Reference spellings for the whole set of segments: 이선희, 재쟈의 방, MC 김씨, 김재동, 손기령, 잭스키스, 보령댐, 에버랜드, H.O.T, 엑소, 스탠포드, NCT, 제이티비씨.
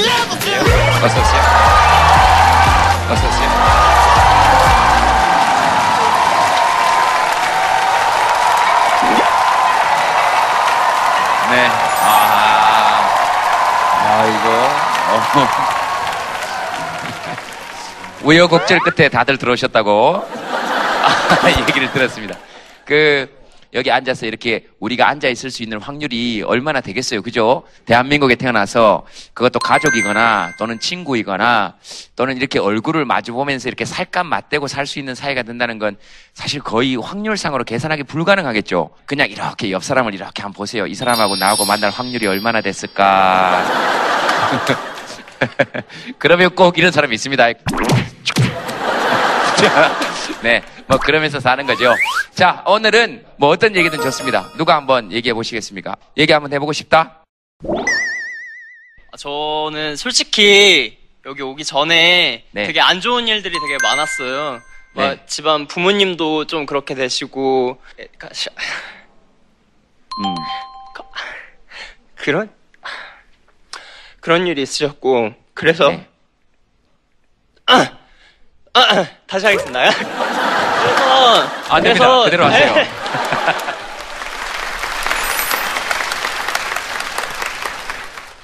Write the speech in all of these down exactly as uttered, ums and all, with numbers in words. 어서오세요. 어서오세요. 어서오세요. 네. 아, 아 이거. 어. 우여곡절 끝에 다들 들어오셨다고 얘기를 들었습니다. 그, 여기 앉아서 이렇게 우리가 앉아있을 수 있는 확률이 얼마나 되겠어요, 그죠? 대한민국에 태어나서 그것도 가족이거나 또는 친구이거나 또는 이렇게 얼굴을 마주보면서 이렇게 살갗 맞대고 살 수 있는 사이가 된다는 건 사실 거의 확률상으로 계산하기 불가능하겠죠? 그냥 이렇게 옆 사람을 이렇게 한번 보세요. 이 사람하고 나하고 만날 확률이 얼마나 됐을까. 그러면 꼭 이런 사람이 있습니다. 네, 뭐 그러면서 사는 거죠. 자, 오늘은 뭐 어떤 얘기든 좋습니다. 누가 한번 얘기해 보시겠습니까? 얘기 한번 해보고 싶다? 저는 솔직히 여기 오기 전에 네. 되게 안 좋은 일들이 되게 많았어요. 네. 집안 부모님도 좀 그렇게 되시고 음. 그런 그런 일이 있으셨고 그래서 네. 아! 아, 다시 하겠습니다. 그래서 안 됩니다. 그래서, 그대로 하세요. 네.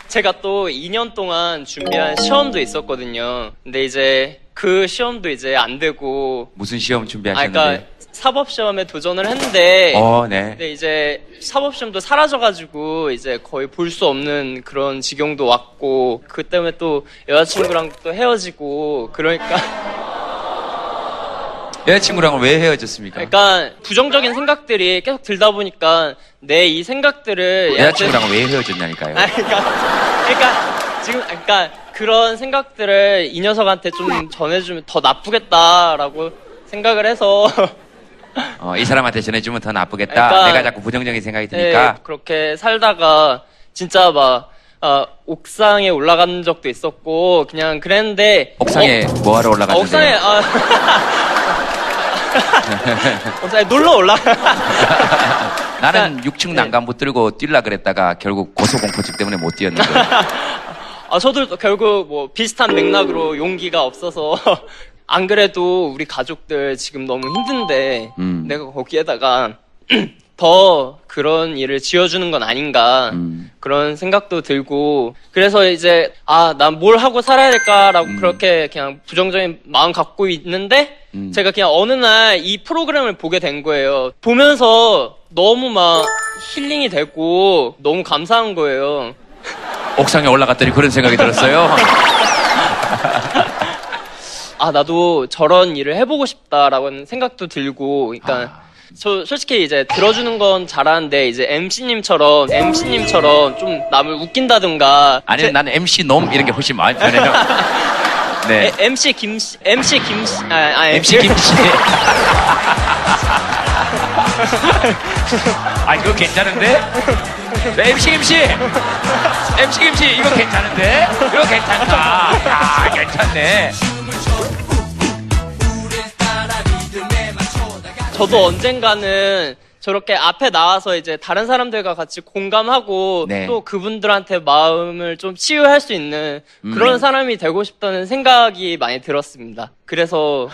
제가 또 이 년 동안 준비한 시험도 있었거든요. 근데 이제 그 시험도 이제 안 되고 무슨 시험 준비하셨는데? 아, 그러니까 사법 시험에 도전을 했는데 어, 네. 근데 이제 사법 시험도 사라져가지고 이제 거의 볼 수 없는 그런 지경도 왔고 그 때문에 또 여자친구랑 또 헤어지고 그러니까. 여자친구랑은 왜 헤어졌습니까? 그러니까 부정적인 생각들이 계속 들다 보니까 내 이 생각들을 여자친구랑은 왜 헤어졌냐니까요. 아, 그러니까, 그러니까 지금 그러니까 그런 생각들을 이 녀석한테 좀 전해주면 더 나쁘겠다라고 생각을 해서 어, 이 사람한테 전해주면 더 나쁘겠다. 그러니까, 내가 자꾸 부정적인 생각이 드니까 네, 그렇게 살다가 진짜 막 어, 옥상에 올라간 적도 있었고 그냥 그랬는데 옥상에 어? 뭐하러 올라갔는데요? 옥상에 아, 놀러 올라. 나는 육 층 난간 못 들고 뛰려 그랬다가 결국 고소공포증 때문에 못 뛰었는데. 아 저도 결국 뭐 비슷한 맥락으로 용기가 없어서 안 그래도 우리 가족들 지금 너무 힘든데 음. 내가 거기에다가 더 그런 일을 지어주는 건 아닌가 음. 그런 생각도 들고 그래서 이제 아 난 뭘 하고 살아야 될까라고 음. 그렇게 그냥 부정적인 마음 갖고 있는데 음. 제가 그냥 어느 날 이 프로그램을 보게 된 거예요. 보면서 너무 막 힐링이 되고 너무 감사한 거예요. 옥상에 올라갔더니 그런 생각이 들었어요. 아 나도 저런 일을 해보고 싶다라는 생각도 들고 그러니까. 아. 저 솔직히 이제 들어주는 건 잘하는데 이제 엠씨님처럼 엠씨님처럼 좀 남을 웃긴다든가 아니면 나는 제... 엠씨놈 이런 게 훨씬 많이 편해요. 네. 에, MC 김씨 MC 김씨 아, 아 MC 김씨 아 이거 괜찮은데? 네, MC 김씨 MC 김씨 이거 괜찮은데? 이거 괜찮다. 아 괜찮네. 저도 언젠가는 저렇게 앞에 나와서 이제 다른 사람들과 같이 공감하고 네. 또 그분들한테 마음을 좀 치유할 수 있는 그런 음. 사람이 되고 싶다는 생각이 많이 들었습니다. 그래서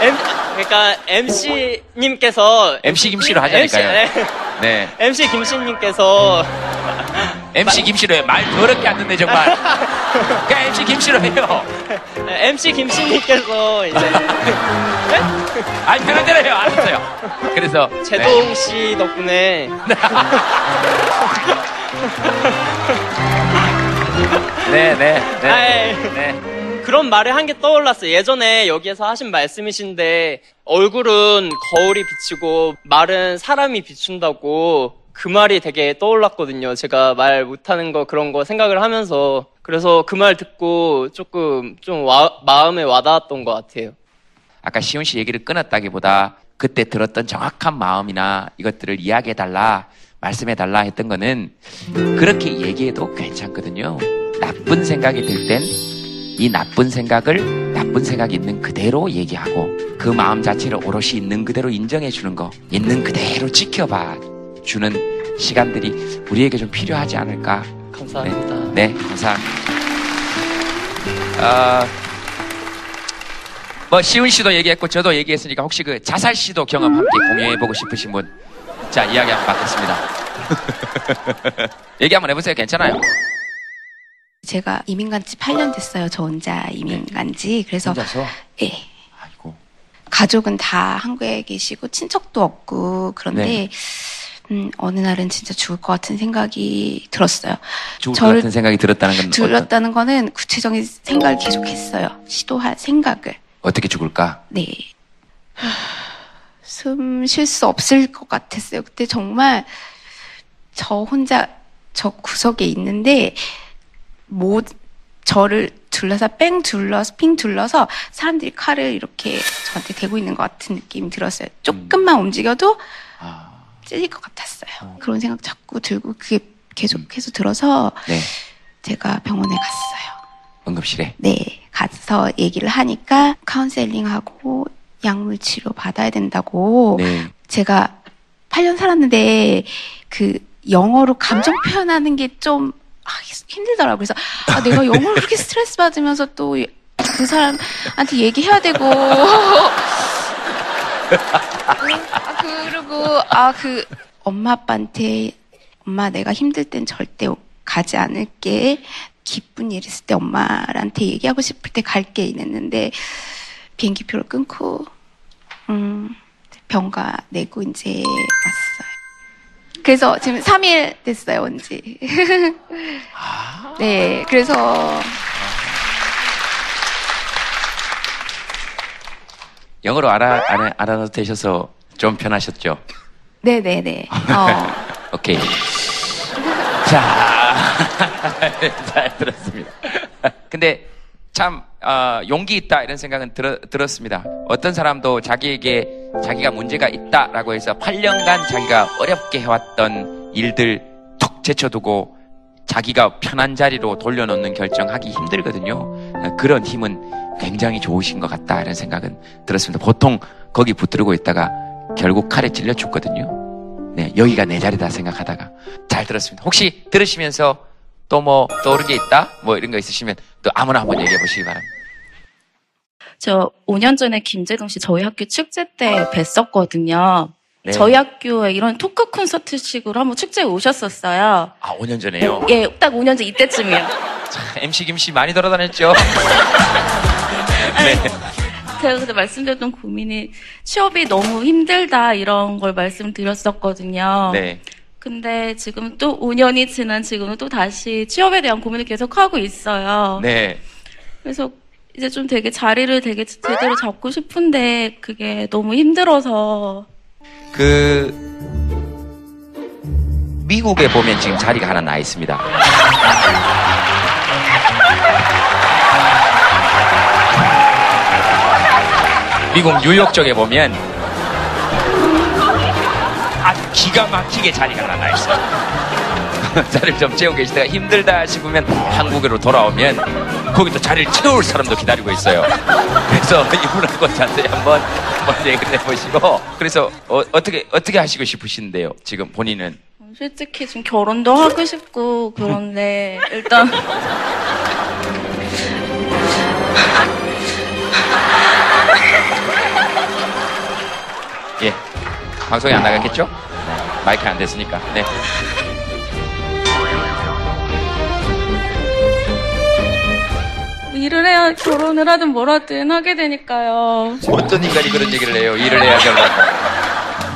M, 그러니까 엠씨님께서 MC 김씨로 하자니까요. MC, 네. 네. MC 김씨님께서 MC 김씨로 해. 말 더럽게 안 듣네 정말. 그냥 MC 김씨로 해요. MC 김씨님께서 이제 아니 편한 대로 해요. 알았어요. 그래서 제동 씨 네. 덕분에 네네네 네, 네, 네. 그런 말을 한 게 떠올랐어요. 예전에 여기에서 하신 말씀이신데 얼굴은 거울이 비치고 말은 사람이 비춘다고 그 말이 되게 떠올랐거든요. 제가 말 못하는 거 그런 거 생각을 하면서 그래서 그 말 듣고 조금 좀 와, 마음에 와닿았던 것 같아요. 아까 시훈 씨 얘기를 끊었다기보다 그때 들었던 정확한 마음이나 이것들을 이야기해달라 말씀해달라 했던 거는 그렇게 얘기해도 괜찮거든요. 나쁜 생각이 들 땐 이 나쁜 생각을 나쁜 생각이 있는 그대로 얘기하고 그 마음 자체를 오롯이 있는 그대로 인정해주는 거 있는 그대로 지켜봐 주는 시간들이 우리에게 좀 필요하지 않을까 감사합니다. 네, 네 감사합니다. 아, 뭐 시훈 씨도 얘기했고 저도 얘기했으니까 혹시 그 자살 시도 경험 함께 공유해보고 싶으신 분, 자 이야기 한번 받겠습니다. 얘기 한번 해보세요. 괜찮아요. 제가 이민 간지 팔 년 됐어요. 저 혼자 이민 간지. 그래서 혼자서? 예. 아이고. 가족은 다 한국에 계시고 친척도 없고 그런데 네. 음, 어느 날은 진짜 죽을 것 같은 생각이 들었어요. 죽을 것 같은 생각이 들었다는 건 들었다는 어떤... 거는 구체적인 생각을 계속했어요. 시도한 생각을. 어떻게 죽을까? 네. 숨 쉴 수 없을 것 같았어요. 그때 정말 저 혼자 저 구석에 있는데 뭐 저를 둘러서 뺑 둘러서 핑 둘러서 사람들이 칼을 이렇게 저한테 대고 있는 것 같은 느낌이 들었어요. 조금만 음. 움직여도 아. 찔릴 것 같았어요. 아. 그런 생각 자꾸 들고 그게 계속해서 들어서 네. 제가 병원에 갔어요. 응급실에? 네. 가서 얘기를 하니까 카운셀링하고 약물 치료 받아야 된다고. 네. 제가 팔 년 살았는데 그 영어로 감정 표현하는 게 좀 아, 힘들더라고요. 그래서 아, 내가 영어로 그렇게 스트레스 받으면서 또 그 사람한테 얘기해야 되고 아, 그리고 아, 그 엄마 아빠한테 엄마 내가 힘들 땐 절대 가지 않을게 기쁜 일 있을 때 엄마한테 얘기하고 싶을 때 갈게 이랬는데 비행기표를 끊고 음, 병가 내고 이제 왔어요. 그래서 지금 삼 일 됐어요, 온지. 네, 그래서. 영어로 알아, 알아, 알아서 되셔서 좀 편하셨죠? 네네네. 어. 오케이. 자. 잘 들었습니다. 근데 참, 어, 용기 있다 이런 생각은 들어, 들었습니다. 어떤 사람도 자기에게 자기가 문제가 있다라고 해서 팔 년간 자기가 어렵게 해왔던 일들 툭 제쳐두고 자기가 편한 자리로 돌려놓는 결정하기 힘들거든요. 그런 힘은 굉장히 좋으신 것 같다 이런 생각은 들었습니다. 보통 거기 붙들고 있다가 결국 칼에 찔려 죽거든요. 네, 여기가 내 자리다 생각하다가. 잘 들었습니다. 혹시 들으시면서 또 뭐 떠오른 게 있다? 뭐 이런 거 있으시면 또 아무나 한번 얘기해 보시기 바랍니다. 저 오 년 전에 김재동 씨 저희 학교 축제 때 뵀었거든요. 네. 저희 학교에 이런 토크 콘서트 식으로 한번 축제에 오셨었어요. 아, 오 년 전에요? 예, 딱 오 년 전 이때쯤이요. 자, 엠씨 김씨 많이 돌아다녔죠? 네. 제가 그때 말씀드렸던 고민이 취업이 너무 힘들다 이런 걸 말씀드렸었거든요. 네. 근데 지금 또 오 년이 지난 지금은 또 다시 취업에 대한 고민을 계속하고 있어요. 네. 그래서 이제 좀 되게 자리를 되게 제대로 잡고 싶은데 그게 너무 힘들어서. 그, 미국에 보면 지금 자리가 하나 나 있습니다. 미국 뉴욕 쪽에 보면 기가 막히게 자리가 하나 나 있어요. 자리를 좀 채우고 계시다가 힘들다 싶으면 한국으로 돌아오면 거기 또 자리를 채울 사람도 기다리고 있어요. 그래서 이분하고 자세히 한번 얘기를 해보시고 그래서 어, 어떻게 어떻게 하시고 싶으신데요? 지금 본인은 솔직히 지금 결혼도 하고 싶고 그런데 일단 예 방송이 안 나갔겠죠? 마이크 안 됐으니까. 네. 일을 해야 결혼을 하든 뭘 하든 하게 되니까요. 어떤 인간이 그런 얘기를 해요? 일을 해야 결혼.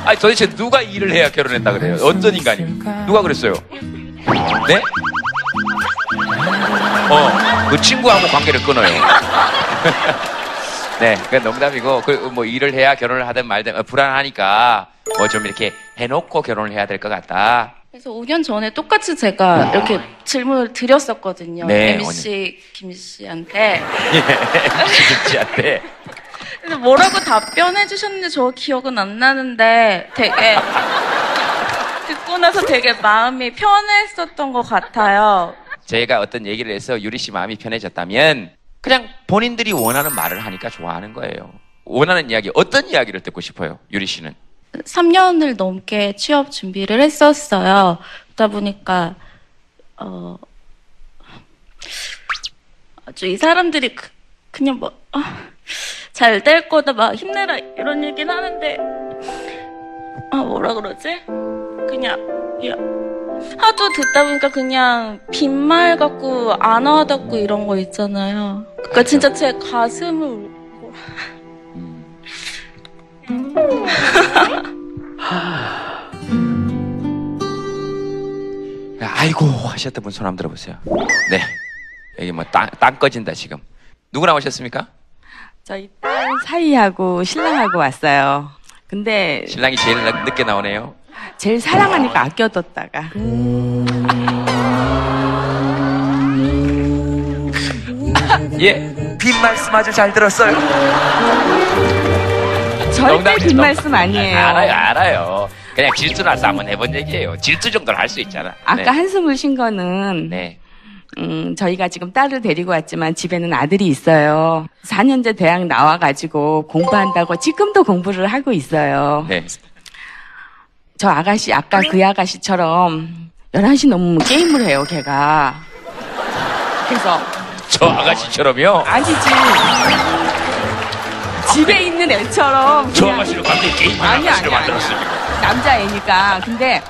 아니 도대체 누가 일을 해야 결혼했다 그래요? 어떤 인간이? 누가 그랬어요? 네? 어, 그 친구하고 관계를 끊어요. 네, 그건 농담이고 그 뭐 일을 해야 결혼을 하든 말든 불안하니까 뭐 좀 이렇게 해놓고 결혼을 해야 될 것 같다. 그래서 오 년 전에 똑같이 제가 이렇게 질문을 드렸었거든요. 네, 엠씨 김씨한테. 예, 엠씨 김씨한테. 근데 뭐라고 답변해 주셨는지 저 기억은 안 나는데 되게 듣고 나서 되게 마음이 편했었던 것 같아요. 제가 어떤 얘기를 해서 유리 씨 마음이 편해졌다면 그냥 본인들이 원하는 말을 하니까 좋아하는 거예요. 원하는 이야기, 어떤 이야기를 듣고 싶어요, 유리 씨는? 삼 년을 넘게 취업 준비를 했었어요. 그러다 보니까 어, 아주 이 사람들이 그, 그냥 뭐 어, 잘 될 거다 막 힘내라 이런 얘기는 하는데 아 뭐라 그러지? 그냥 야, 하도 듣다 보니까 그냥 빈말 같고 안 와닿고 이런 거 있잖아요. 그러니까 진짜 제 가슴을 울고 아이고 하셨던 분 손 한번 들어보세요. 네, 여기 뭐 땅 땅 꺼진다 지금. 누구랑 오셨습니까? 저희 딸 사이하고 신랑하고 왔어요. 근데 신랑이 제일 늦게 나오네요. 제일 사랑하니까 아껴뒀다가 예, 빈말씀 아주 잘 들었어요. 절대 빈말씀 아니에요. 알아요 알아요. 그냥 질투나서 한번 해본 얘기예요. 질투 정도는 할 수 있잖아. 아까 네. 한숨을 쉰 거는 네. 음, 저희가 지금 딸을 데리고 왔지만 집에는 아들이 있어요. 사 년제 대학 나와가지고 공부한다고 지금도 공부를 하고 있어요. 네. 저 아가씨, 아까 그 아가씨처럼 열한 시 넘으면 게임을 해요, 걔가. 그래서. 저 아가씨처럼요? 아니지. 집에 있는 애처럼. 저 아가씨로 갑자기 게임하는 아가씨를 만들었습니다. 남자애니까. 근데.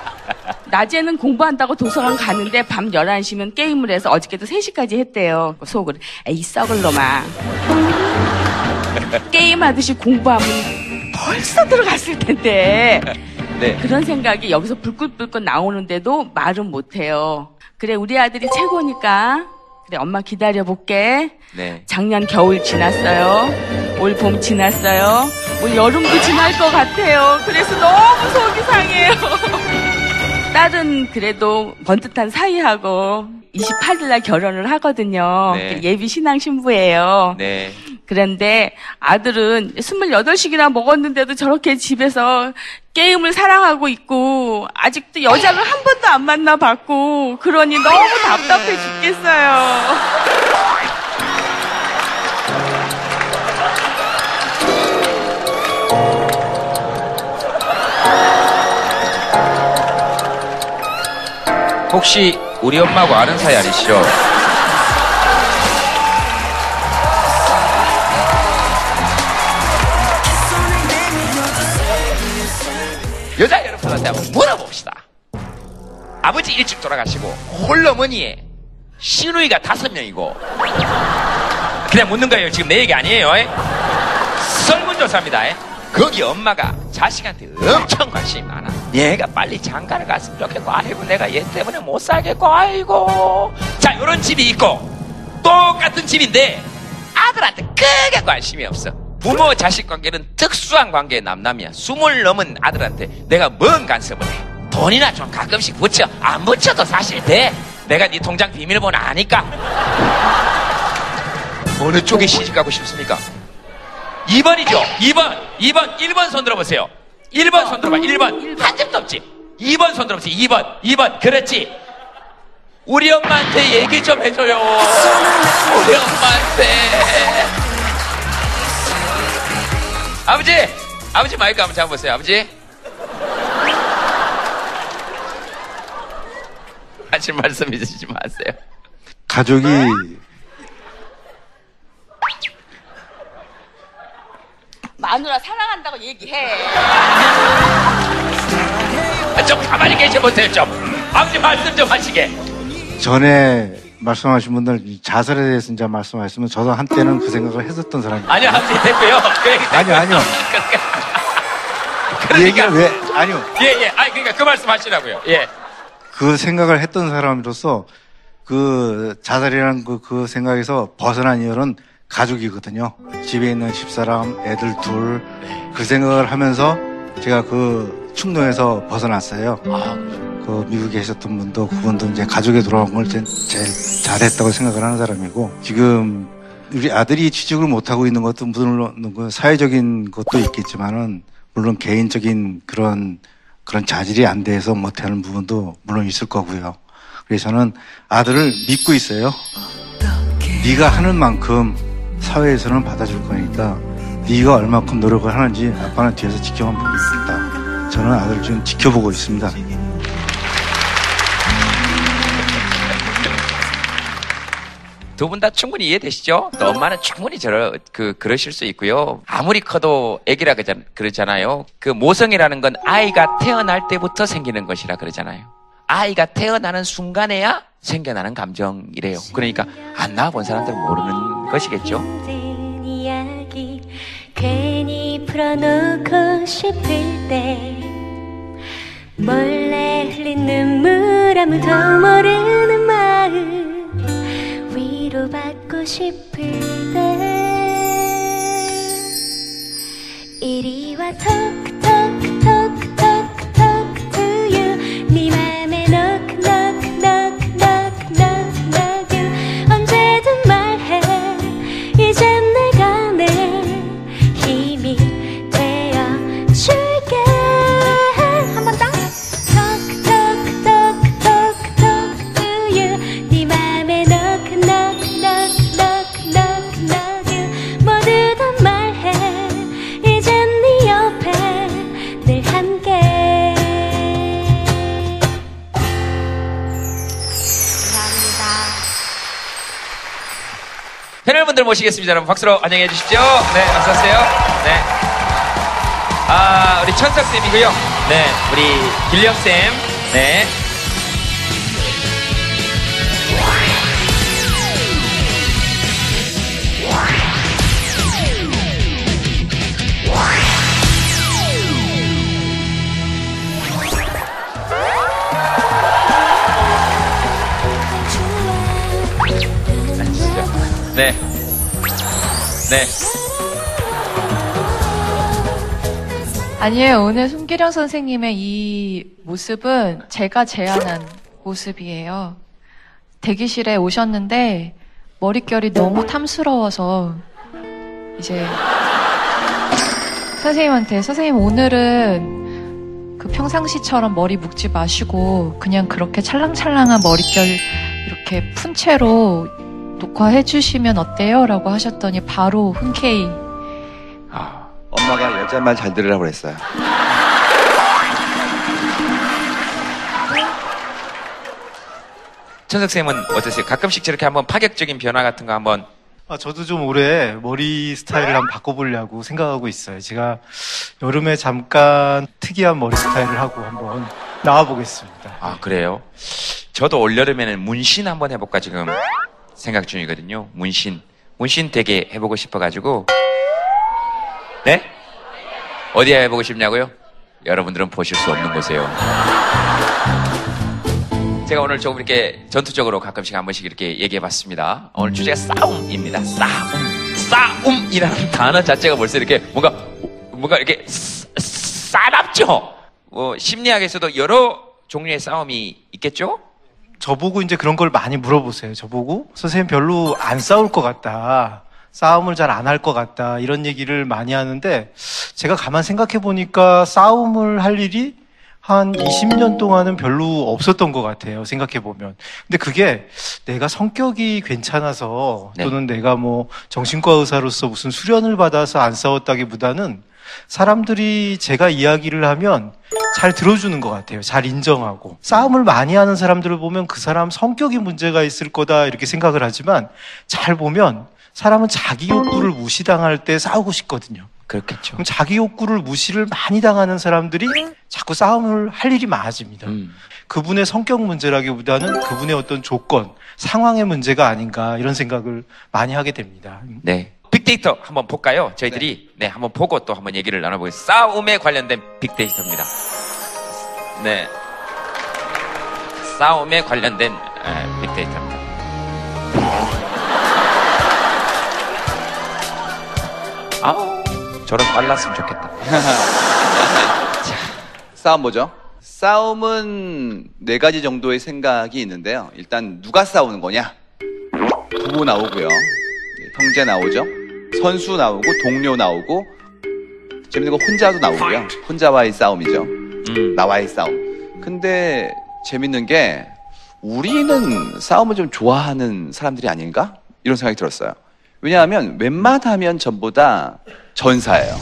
낮에는 공부한다고 도서관 가는데 밤 열한 시면 게임을 해서 어저께도 세 시까지 했대요. 속으로 에이 썩을 놈아. 게임하듯이 공부하면 벌써 들어갔을 텐데. 네. 그런 생각이 여기서 불꽃불꽃 나오는데도 말은 못해요. 그래 우리 아들이 최고니까 그래 엄마 기다려볼게. 네. 작년 겨울 지났어요. 올 봄 지났어요. 올 여름도 지날 것 같아요. 그래서 너무 속이 상해요. 딸은 그래도 번듯한 사이하고 이십팔 일날 결혼을 하거든요. 네. 예비 신앙 신부예요. 네. 그런데 아들은 스물여덟 식이나 먹었는데도 저렇게 집에서 게임을 사랑하고 있고 아직도 여자를 한 번도 안 만나 봤고 그러니 너무 답답해 죽겠어요. 혹시 우리 엄마하고 아는 사이 아니시죠? 여자 여러분한테 한번 물어봅시다. 아버지 일찍 돌아가시고 홀어머니에 시누이가 다섯 명이고 그냥 묻는 거예요. 지금 내 얘기 아니에요. 설문조사입니다. 거기 엄마가 자식한테 엄청 관심이 많아. 얘가 빨리 장가를 갔으면 좋겠고 아이고 내가 얘 때문에 못 살겠고 아이고 자 요런 집이 있고 똑같은 집인데 아들한테 크게 관심이 없어. 부모 자식 관계는 특수한 관계의 남남이야. 스물 넘은 아들한테 내가 뭔 간섭을 해. 돈이나 좀 가끔씩 붙여. 안 붙여도 사실 돼. 내가 네 통장 비밀번호 아니까. 어느 쪽에 시집가고 싶습니까? 이 번이죠. 이 번, 이 번, 일 번 손 들어보세요. 일 번 손 들어봐. 일 번. 한 집도 없지. 이 번 손 들어보세요. 이 번, 이 번. 그렇지. 우리 엄마한테 얘기 좀 해줘요. 우리 엄마한테. 아버지, 아버지 마이크 한번 잡아보세요. 아버지. 하실 말씀 있으시지 마세요. 가족이. 마누라 사랑한다고 얘기해. 좀 가만히 계셔 보세요. 좀 아버지 말씀 좀 하시게. 전에 말씀하신 분들 자살에 대해서 이제 말씀하시면 저도 한때는 그 생각을 했었던 사람입니다. 아니요 아버지 됐고요. 그 얘기 됐고요. 아니요 아니요. 그러니까. 그 얘기를 왜 아니요. 예예. 예. 아니 그러니까 그 말씀하시라고요. 예. 그 생각을 했던 사람으로서 그 자살이라는 그, 그 생각에서 벗어난 이유는. 가족이거든요. 집에 있는 집사람, 애들 둘, 그 생각을 하면서 제가 그 충동에서 벗어났어요. 아, 그 미국에 계셨던 분도 그분도 이제 가족에 돌아온 걸 제일 잘했다고 생각을 하는 사람이고 지금 우리 아들이 취직을 못하고 있는 것도 물론 사회적인 것도 있겠지만은 물론 개인적인 그런 그런 자질이 안 돼서 못하는 부분도 물론 있을 거고요. 그래서 저는 아들을 믿고 있어요. 네가 하는 만큼 사회에서는 받아줄 거니까 네가 얼마큼 노력을 하는지 아빠는 뒤에서 지켜만 보고 있습니다. 저는 아들 지금 지켜보고 있습니다. 두 분 다 충분히 이해되시죠? 또 엄마는 충분히 저러, 그, 그러실 수 있고요. 아무리 커도 애기라 그러잖아요. 그 모성이라는 건 아이가 태어날 때부터 생기는 것이라 그러잖아요. 아이가 태어나는 순간에야 생겨나는 감정이래요. 그러니까 안 낳아본 사람들은 모르는 것이겠죠. 이야기 괜히 풀어놓고 싶을 때 몰래 흘린 눈물 아무도 모르는 마음 위로받고 싶을 때 이리와 톡 톡 톡 톡 톡 to you 네 맘에 knock knock knock knock knock knock you 언제든 말해 이젠 내가 내 힘이 되어줄게. 패널분들 모시겠습니다. 여러분 박수로 안녕해 주십시오. 네, 박수 하세요. 네. 아, 우리 천석쌤이고요. 네, 우리 길령쌤. 네. 네. 네. 아니에요. 오늘 손기령 선생님의 이 모습은 제가 제안한 모습이에요. 대기실에 오셨는데 머릿결이 너무 탐스러워서 이제 선생님한테 선생님 오늘은 그 평상시처럼 머리 묶지 마시고 그냥 그렇게 찰랑찰랑한 머릿결 이렇게 푼 채로 녹화해 주시면 어때요? 라고 하셨더니 바로 흔쾌히 아, 엄마가 여자 말 잘 들으라고 그랬어요. 천석쌤은 어떠세요? 가끔씩 저렇게 한번 파격적인 변화 같은 거 한번 아, 저도 좀 올해 머리 스타일을 한번 바꿔보려고 생각하고 있어요. 제가 여름에 잠깐 특이한 머리 스타일을 하고 한번 나와보겠습니다. 아, 그래요? 저도 올여름에는 문신 한번 해볼까 지금 생각 중이거든요. 문신. 문신 되게 해보고 싶어가지고. 네? 어디에 해보고 싶냐고요? 여러분들은 보실 수 없는 곳이에요. 제가 오늘 조금 이렇게 전투적으로 가끔씩 한 번씩 이렇게 얘기해봤습니다. 오늘 주제가 싸움입니다. 싸움. 싸움이라는 단어 자체가 벌써 이렇게 뭔가, 뭔가 이렇게 싸, 싸납죠? 뭐, 심리학에서도 여러 종류의 싸움이 있겠죠? 저보고 이제 그런 걸 많이 물어보세요. 저보고 선생님 별로 안 싸울 것 같다. 싸움을 잘 안 할 것 같다. 이런 얘기를 많이 하는데 제가 가만 생각해 보니까 싸움을 할 일이 한 이십 년 동안은 별로 없었던 것 같아요. 생각해 보면. 근데 그게 내가 성격이 괜찮아서 또는 네. 내가 뭐 정신과 의사로서 무슨 수련을 받아서 안 싸웠다기보다는 사람들이 제가 이야기를 하면 잘 들어주는 것 같아요. 잘 인정하고. 싸움을 많이 하는 사람들을 보면 그 사람 성격이 문제가 있을 거다 이렇게 생각을 하지만 잘 보면 사람은 자기 욕구를 무시당할 때 싸우고 싶거든요. 그렇겠죠. 그럼 자기 욕구를 무시를 많이 당하는 사람들이 자꾸 싸움을 할 일이 많아집니다. 음. 그분의 성격 문제라기보다는 그분의 어떤 조건, 상황의 문제가 아닌가 이런 생각을 많이 하게 됩니다. 네. 빅데이터 한번 볼까요? 저희들이 네, 네 한번 보고 또 한번 얘기를 나눠보겠습니다. 싸움에 관련된 빅데이터입니다. 네, 싸움에 관련된 에, 빅데이터입니다. 아우, 저런 빨랐으면 좋겠다. 자, 싸움 뭐죠? 싸움은 네 가지 정도의 생각이 있는데요. 일단 누가 싸우는 거냐? 부부 나오고요. 형제 나오죠. 선수 나오고 동료 나오고 재밌는 거 혼자도 나오고요. 혼자와의 싸움이죠. 음. 나와의 싸움. 근데 재밌는 게 우리는 싸움을 좀 좋아하는 사람들이 아닌가? 이런 생각이 들었어요. 왜냐하면 웬만하면 전보다 전사예요.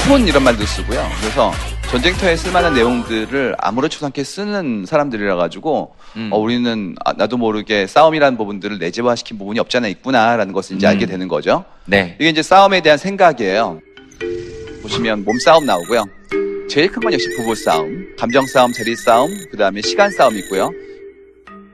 투혼 이런 말도 쓰고요. 그래서 전쟁터에 쓸만한 내용들을 아무렇지도 않게 쓰는 사람들이라 가지고 음. 어, 우리는 아, 나도 모르게 싸움이라는 부분들을 내재화시킨 부분이 없지 않아 있구나라는 것을 이제 음. 알게 되는 거죠. 네. 이게 이제 싸움에 대한 생각이에요. 보시면 몸싸움 나오고요. 제일 큰 건 역시 부부싸움, 감정싸움, 자리싸움, 그 다음에 시간싸움이 있고요.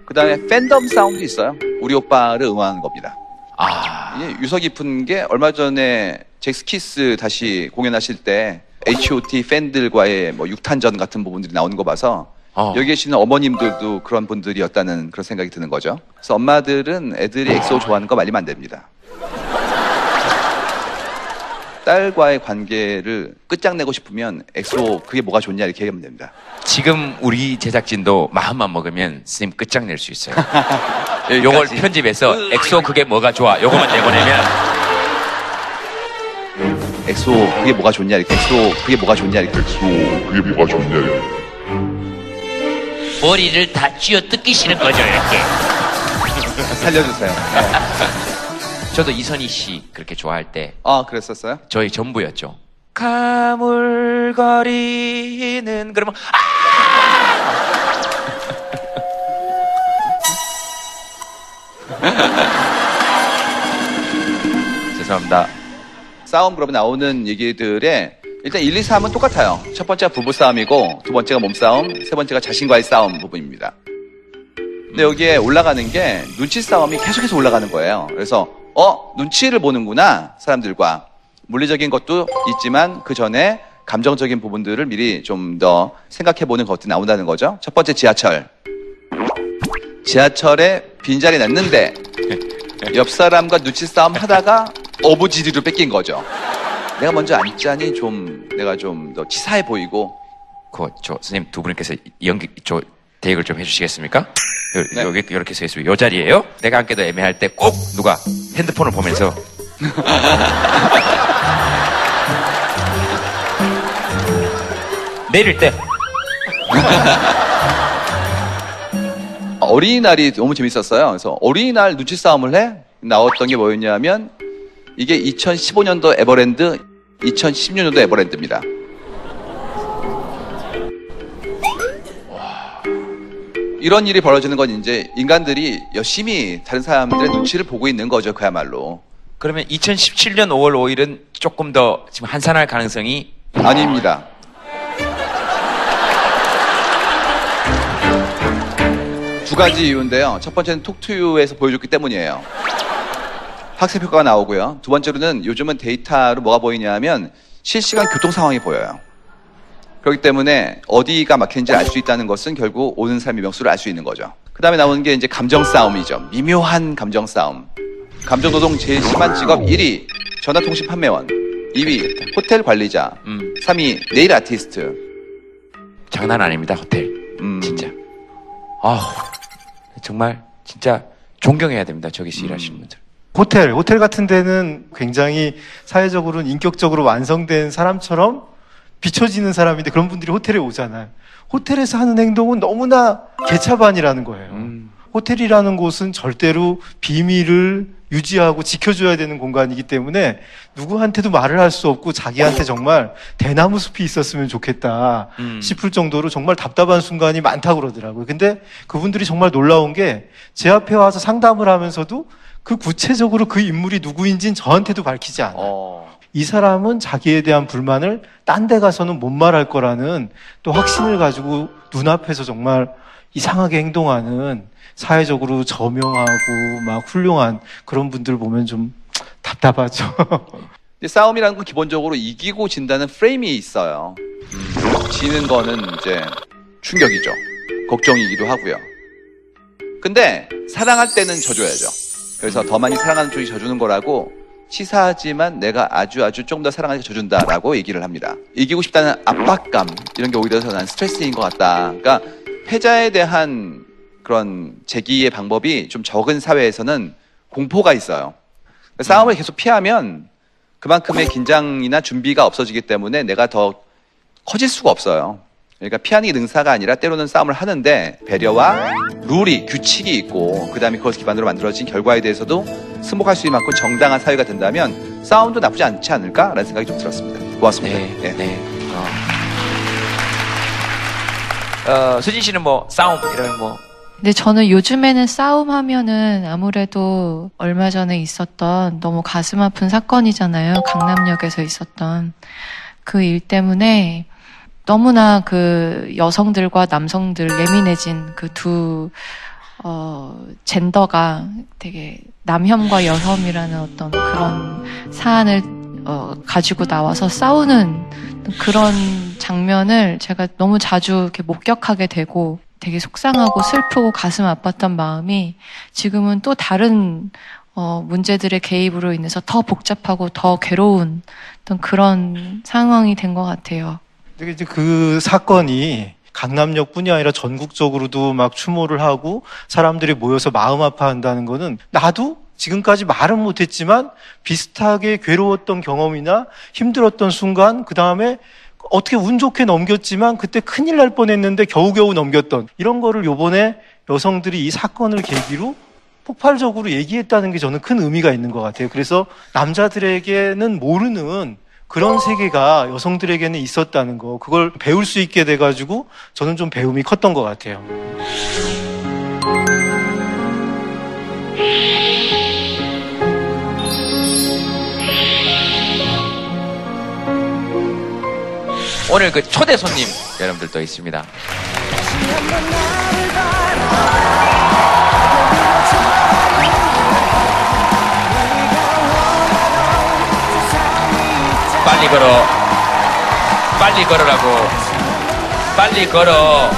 그 다음에 팬덤 싸움도 있어요. 우리 오빠를 응원하는 겁니다. 아. 이게 유서 깊은 게 얼마 전에 잭스키스 다시 공연하실 때 에이치 오 티 팬들과의 뭐 육탄전 같은 부분들이 나오는 거 봐서 어. 여기 계시는 어머님들도 그런 분들이었다는 그런 생각이 드는 거죠. 그래서 엄마들은 애들이 엑소 좋아하는 거 말리면 안 됩니다. 딸과의 관계를 끝장내고 싶으면 엑소 그게 뭐가 좋냐 이렇게 얘기하면 됩니다. 지금 우리 제작진도 마음만 먹으면 스님 끝장낼 수 있어요. 요걸 편집해서 엑소 그게 뭐가 좋아 요거만 내보내면 엑소 그게 뭐가 좋냐 이렇게 엑소 그게 뭐가 좋냐 이렇게 엑소 그게 뭐가 좋냐 이렇게 머리를 다 쥐어뜯기 싫은 거죠 이렇게. 살려주세요. 네. 저도 이선희 씨 그렇게 좋아할 때. 아, 그랬었어요? 저희 전부였죠. 가물거리는, 그러면, 아! 죄송합니다. 싸움 그룹에 나오는 얘기들에 일단 일, 이, 삼은 똑같아요. 첫 번째가 부부싸움이고, 두 번째가 몸싸움, 세 번째가 자신과의 싸움 부분입니다. 근데 여기에 올라가는 게 눈치 싸움이 계속해서 올라가는 거예요. 그래서 어? 눈치를 보는구나, 사람들과. 물리적인 것도 있지만 그 전에 감정적인 부분들을 미리 좀 더 생각해보는 것들이 나온다는 거죠. 첫 번째 지하철. 지하철에 빈자리 났는데 옆 사람과 눈치 싸움 하다가 어부지리로 뺏긴 거죠. 내가 먼저 앉자니 좀 내가 좀 더 치사해 보이고. 그, 저, 선생님 두 분께서 연기, 저, 대역을 좀 해주시겠습니까? 요, 네. 여기 이렇게 서 있으면 요 자리예요. 내가 앉기도 애매할 때 꼭 누가 핸드폰을 보면서 내릴 때 어린이날이 너무 재밌었어요. 그래서 어린이날 눈치 싸움을 해 나왔던 게 뭐였냐면 이게 이천십오 년도 에버랜드, 이천십육 년도 에버랜드입니다. 이런 일이 벌어지는 건 이제 인간들이 열심히 다른 사람들의 눈치를 보고 있는 거죠, 그야말로. 그러면 이천십칠 년 오월 오일은 조금 더 지금 한산할 가능성이? 아닙니다. 두 가지 이유인데요. 첫 번째는 톡투유에서 보여줬기 때문이에요. 학습 효과가 나오고요. 두 번째로는 요즘은 데이터로 뭐가 보이냐면 실시간 교통 상황이 보여요. 그렇기 때문에 어디가 막힌지 알 수 있다는 것은 결국 오는 삶의 명수를 알 수 있는 거죠. 그 다음에 나오는 게 이제 감정 싸움이죠. 미묘한 감정 싸움. 감정 노동 제일 심한 직업 일 위 전화통신 판매원, 이 위 호텔 관리자, 음. 삼 위 네일 아티스트. 장난 아닙니다 호텔. 음. 진짜. 아 정말 진짜 존경해야 됩니다 저기서 음. 일하시는 분들. 호텔 호텔 같은 데는 굉장히 사회적으로는 인격적으로 완성된 사람처럼. 비춰지는 사람인데 그런 분들이 호텔에 오잖아요. 호텔에서 하는 행동은 너무나 개차반이라는 거예요. 음. 호텔이라는 곳은 절대로 비밀을 유지하고 지켜줘야 되는 공간이기 때문에 누구한테도 말을 할 수 없고 자기한테 정말 대나무 숲이 있었으면 좋겠다 음. 싶을 정도로 정말 답답한 순간이 많다고 그러더라고요. 근데 그분들이 정말 놀라운 게 제 앞에 와서 상담을 하면서도 그 구체적으로 그 인물이 누구인지는 저한테도 밝히지 않아요. 어. 이 사람은 자기에 대한 불만을 딴 데 가서는 못 말할 거라는 또 확신을 가지고 눈앞에서 정말 이상하게 행동하는 사회적으로 저명하고 막 훌륭한 그런 분들 보면 좀 답답하죠. 근데 싸움이라는 건 기본적으로 이기고 진다는 프레임이 있어요. 지는 거는 이제 충격이죠. 걱정이기도 하고요. 근데 사랑할 때는 져줘야죠. 그래서 더 많이 사랑하는 쪽이 져주는 거라고 치사하지만 내가 아주 아주 조금 더 사랑하게 져준다라고 얘기를 합니다. 이기고 싶다는 압박감 이런 게 오히려 난 스트레스인 것 같다. 그러니까 패자에 대한 그런 제기의 방법이 좀 적은 사회에서는 공포가 있어요. 그러니까 싸움을 계속 피하면 그만큼의 긴장이나 준비가 없어지기 때문에 내가 더 커질 수가 없어요. 그러니까 피하는 게 능사가 아니라 때로는 싸움을 하는데 배려와 룰이, 규칙이 있고 그 다음에 그것을 기반으로 만들어진 결과에 대해서도 승복할 수 있만큼 정당한 사회가 된다면 싸움도 나쁘지 않지 않을까라는 생각이 좀 들었습니다. 고맙습니다. 네, 네. 네. 어. 어, 수진 씨는 뭐 싸움 이런 뭐? 근데 저는 요즘에는 싸움하면은 아무래도 얼마 전에 있었던 너무 가슴 아픈 사건이잖아요. 강남역에서 있었던 그 일 때문에 너무나 그 여성들과 남성들 예민해진 그 두 어, 젠더가 되게 남혐과 여혐이라는 어떤 그런 사안을 어, 가지고 나와서 싸우는 그런 장면을 제가 너무 자주 이렇게 목격하게 되고 되게 속상하고 슬프고 가슴 아팠던 마음이 지금은 또 다른 어, 문제들의 개입으로 인해서 더 복잡하고 더 괴로운 어떤 그런 상황이 된 것 같아요. 되게 이제 그 사건이 강남역뿐이 아니라 전국적으로도 막 추모를 하고 사람들이 모여서 마음 아파한다는 거는 나도 지금까지 말은 못했지만 비슷하게 괴로웠던 경험이나 힘들었던 순간, 그 다음에 어떻게 운 좋게 넘겼지만 그때 큰일 날 뻔했는데 겨우겨우 넘겼던 이런 거를 요번에 여성들이 이 사건을 계기로 폭발적으로 얘기했다는 게 저는 큰 의미가 있는 것 같아요. 그래서 남자들에게는 모르는 그런 세계가 여성들에게는 있었다는 거, 그걸 배울 수 있게 돼가지고 저는 좀 배움이 컸던 것 같아요. 오늘 그 초대 손님 여러분들도 있습니다. 빨리 걸어, 빨리 걸으라고, 빨리 걸어.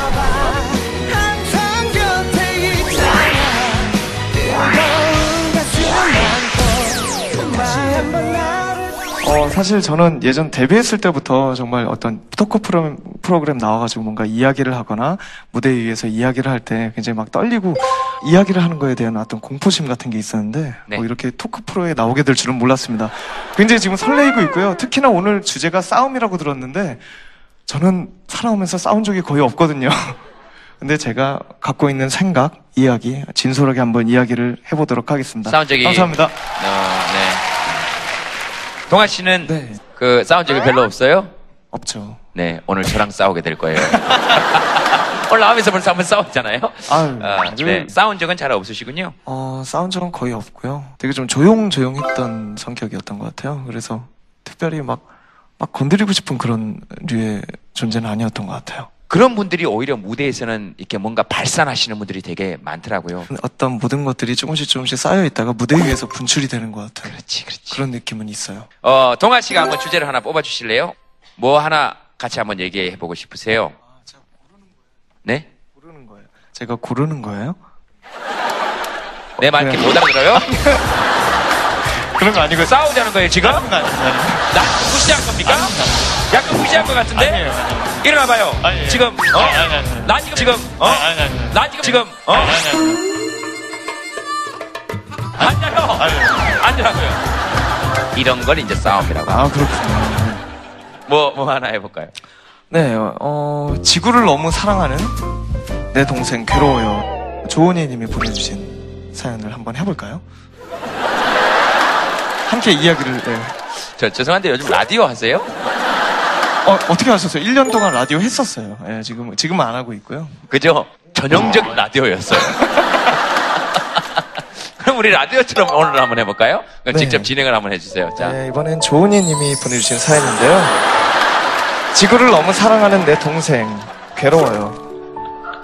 어, 사실 저는 예전 데뷔했을 때부터 정말 어떤 토크 프로그램, 프로그램 나와가지고 뭔가 이야기를 하거나 무대 위에서 이야기를 할 때 굉장히 막 떨리고 이야기를 하는 거에 대한 어떤 공포심 같은 게 있었는데 네. 어, 이렇게 토크 프로에 나오게 될 줄은 몰랐습니다. 굉장히 지금 설레이고 있고요. 특히나 오늘 주제가 싸움이라고 들었는데 저는 살아오면서 싸운 적이 거의 없거든요. 근데 제가 갖고 있는 생각, 이야기, 진솔하게 한번 이야기를 해보도록 하겠습니다. 싸운 적이... 감사합니다. 어, 네. 동아 씨는 네. 그 싸운 적이 별로 없어요? 없죠. 네, 오늘 저랑 싸우게 될 거예요. 올라오면서 벌써 한번 싸웠잖아요. 아유, 아, 네. 싸운 적은 잘 없으시군요. 어, 싸운 적은 거의 없고요. 되게 좀 조용조용했던 성격이었던 것 같아요. 그래서 특별히 막, 막 건드리고 싶은 그런 류의 존재는 아니었던 것 같아요. 그런 분들이 오히려 무대에서는 이렇게 뭔가 발산하시는 분들이 되게 많더라고요. 어떤 모든 것들이 조금씩 조금씩 쌓여있다가 무대 위에서 분출이 되는 것 같아요. 그렇지, 그렇지. 그런 느낌은 있어요. 어, 동아 씨가 한번 주제를 하나 뽑아주실래요? 뭐 하나 같이 한번 얘기해보고 싶으세요? 네? 고르는 거예요. 제가 고르는 거예요? 내 말 이렇게 못 알아들어요? 그런 거 아니고요. 싸우자는 거예요, 지금? 아닙니다, 아닙니다, 아닙니다. 나 무시한 겁니까? 아닙니다. 약간 무시한 것 같은데? 아니에요, 아니에요. 일어나봐요. 아니에요. 지금, 어? 아니, 아니, 아니. 나 지금, 지금, 어? 아니, 아니, 아니. 나 지금, 지금, 어? 아니, 아니, 아니. 앉아요. 아니요. 앉으라고요. 이런 걸 이제 싸움이라고. 아, 그렇군요. 뭐, 뭐 하나 해볼까요? 네, 어, 지구를 너무 사랑하는 내 동생 괴로워요. 조은희 님이 보내주신 사연을 한번 해볼까요? 함께 이야기를, 네. 저, 죄송한데 요즘 라디오 하세요? 어, 어떻게 하셨어요? 일 년 동안 라디오 했었어요. 예, 네, 지금, 지금은 안 하고 있고요. 그죠? 전형적 라디오였어요. 그럼 우리 라디오처럼 오늘 한번 해볼까요? 네. 직접 진행을 한번 해주세요. 자. 네, 이번엔 조은희 님이 보내주신 사연인데요. 지구를 너무 사랑하는 내 동생 괴로워요.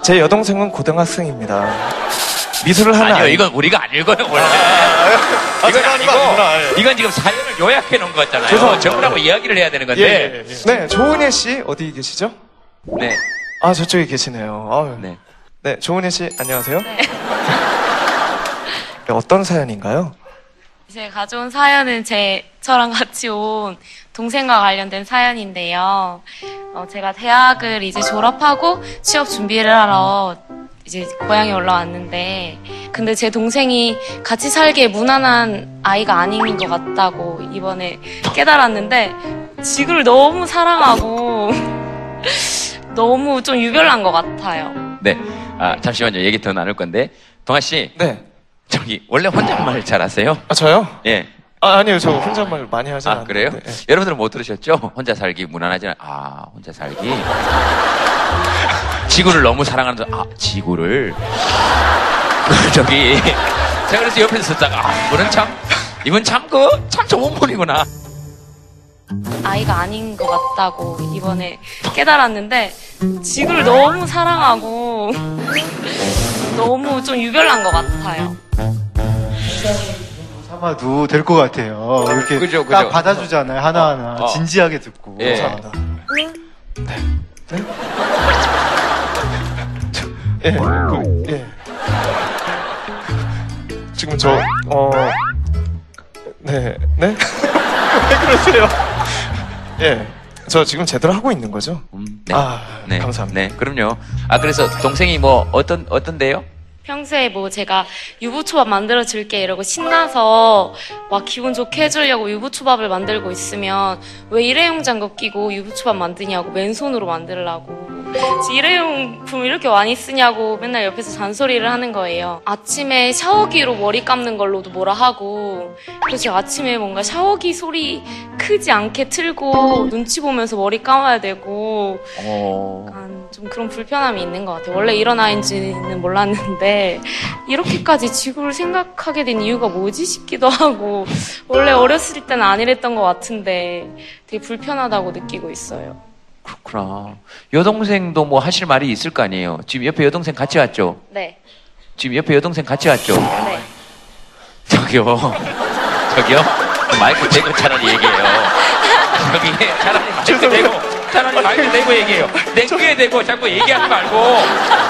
제 여동생은 고등학생입니다. 미술을 하는 아니요 아이... 이건 우리가 안 읽어요 원래. 아, 아, 이건 아니고 이건 지금 사연을 요약해 놓은 거잖아요. 죄송합니다. 저분하고 네. 이야기를 해야 되는 건데. 예, 예, 예. 네, 조은혜 씨 어디 계시죠? 네. 아 저쪽에 계시네요. 아유. 네. 네, 조은혜 씨 안녕하세요. 네. 네, 어떤 사연인가요? 제가 가져온 사연은 제 저랑 같이 온 동생과 관련된 사연인데요. 어, 제가 대학을 이제 졸업하고 취업 준비를 하러 이제 고향에 올라왔는데, 근데 제 동생이 같이 살기에 무난한 아이가 아닌 것 같다고 이번에 깨달았는데, 지구를 너무 사랑하고 너무 좀 유별난 것 같아요. 네, 아, 잠시만요. 얘기 더 나눌 건데, 동아 씨. 네. 저기 원래 혼잣말 잘 하세요? 아 저요? 예. 아, 아니요, 저 혼잣말 많이 하지 않아요. 아, 그래요? 네. 여러분들은 못 들으셨죠? 혼자 살기 무난하지 않아요. 아, 혼자 살기. 지구를 너무 사랑하는, 아, 지구를. 저기. 제가 그래서 옆에서 듣다가, 아, 이분은 참, 이분 참 그, 참 좋은 분이구나. 아이가 아닌 것 같다고 이번에 깨달았는데, 지구를 너무 사랑하고, 너무 좀 유별난 것 같아요. 삼아도 될 것 같아요. 이렇게 그죠, 그죠. 딱 받아주잖아요. 하나하나. 어, 어. 진지하게 듣고. 예. 잘한다. 네. 네? 저, 예. 그, 예. 지금 저, 어. 네. 네? 왜 그러세요? 예. 저 지금 제대로 하고 있는 거죠? 음, 네. 아, 네. 감사합니다. 네. 그럼요. 아, 그래서 동생이 뭐, 어떤, 어떤데요? 평소에 뭐 제가 유부초밥 만들어줄게 이러고 신나서 막 기분 좋게 해주려고 유부초밥을 만들고 있으면 왜 일회용 장갑 끼고 유부초밥 만드냐고, 맨손으로 만들라고, 일회용품 이렇게 많이 쓰냐고 맨날 옆에서 잔소리를 하는 거예요. 아침에 샤워기로 머리 감는 걸로도 뭐라 하고. 그래서 제가 아침에 뭔가 샤워기 소리 크지 않게 틀고 눈치 보면서 머리 감아야 되고 약간 좀 그런 불편함이 있는 것 같아요. 원래 이런 아이인지는 몰랐는데 이렇게까지 지구를 생각하게 된 이유가 뭐지 싶기도 하고, 원래 어렸을 때는 안 이랬던 것 같은데 되게 불편하다고 느끼고 있어요. 그렇구나. 여동생도 뭐 하실 말이 있을 거 아니에요? 지금 옆에 여동생 같이 왔죠? 네. 지금 옆에 여동생 같이 왔죠? 네. 저기요. 저기요? 마이크 대고 차라리 얘기해요. 저기 차라리 마이크 대고. 차라리 마이크 대고 얘기해요. 내 귀에 대고 자꾸 얘기하지 말고.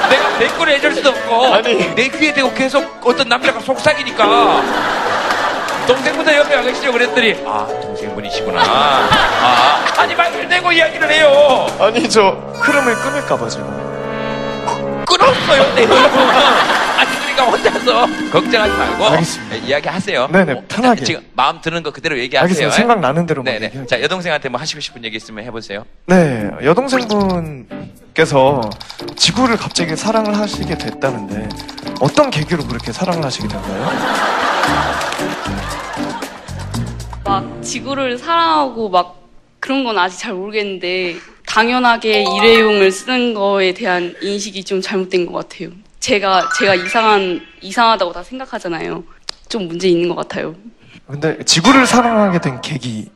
내가 내 꼴을 해줄 수도 없고. 아니. 내 귀에 대고 계속 어떤 남자가 속삭이니까. 동생분들 옆에 와 계시죠? 그랬더니 아, 동생분이시구나. 아, 아. 아니 마이크를 대고 이야기를 해요. 아니 저 흐름을 끊을까봐 지금. 끊었어요. 내 흐름은. 아니 그러니까 혼자서 걱정하지 말고. 알겠습니다. 이야기하세요. 네네. 어, 편하게. 지금 마음 드는 거 그대로 얘기하세요. 알겠습니다. 생각나는 대로. 네네. 얘기할게요. 자, 여동생한테 뭐 하시고 싶은 얘기 있으면 해보세요. 네. 여동생분께서 지구를 갑자기 사랑을 하시게 됐다는데 어떤 계기로 그렇게 사랑을 하시게 됐나요? 막 지구를 사랑하고 막 그런 건 아직 잘 모르겠는데 당연하게 일회용을 쓰는 거에 대한 인식이 좀 잘못된 것 같아요. 제가 제가 이상한 이상하다고 다 생각하잖아요. 좀 문제 있는 것 같아요. 근데 지구를 사랑하게 된 계기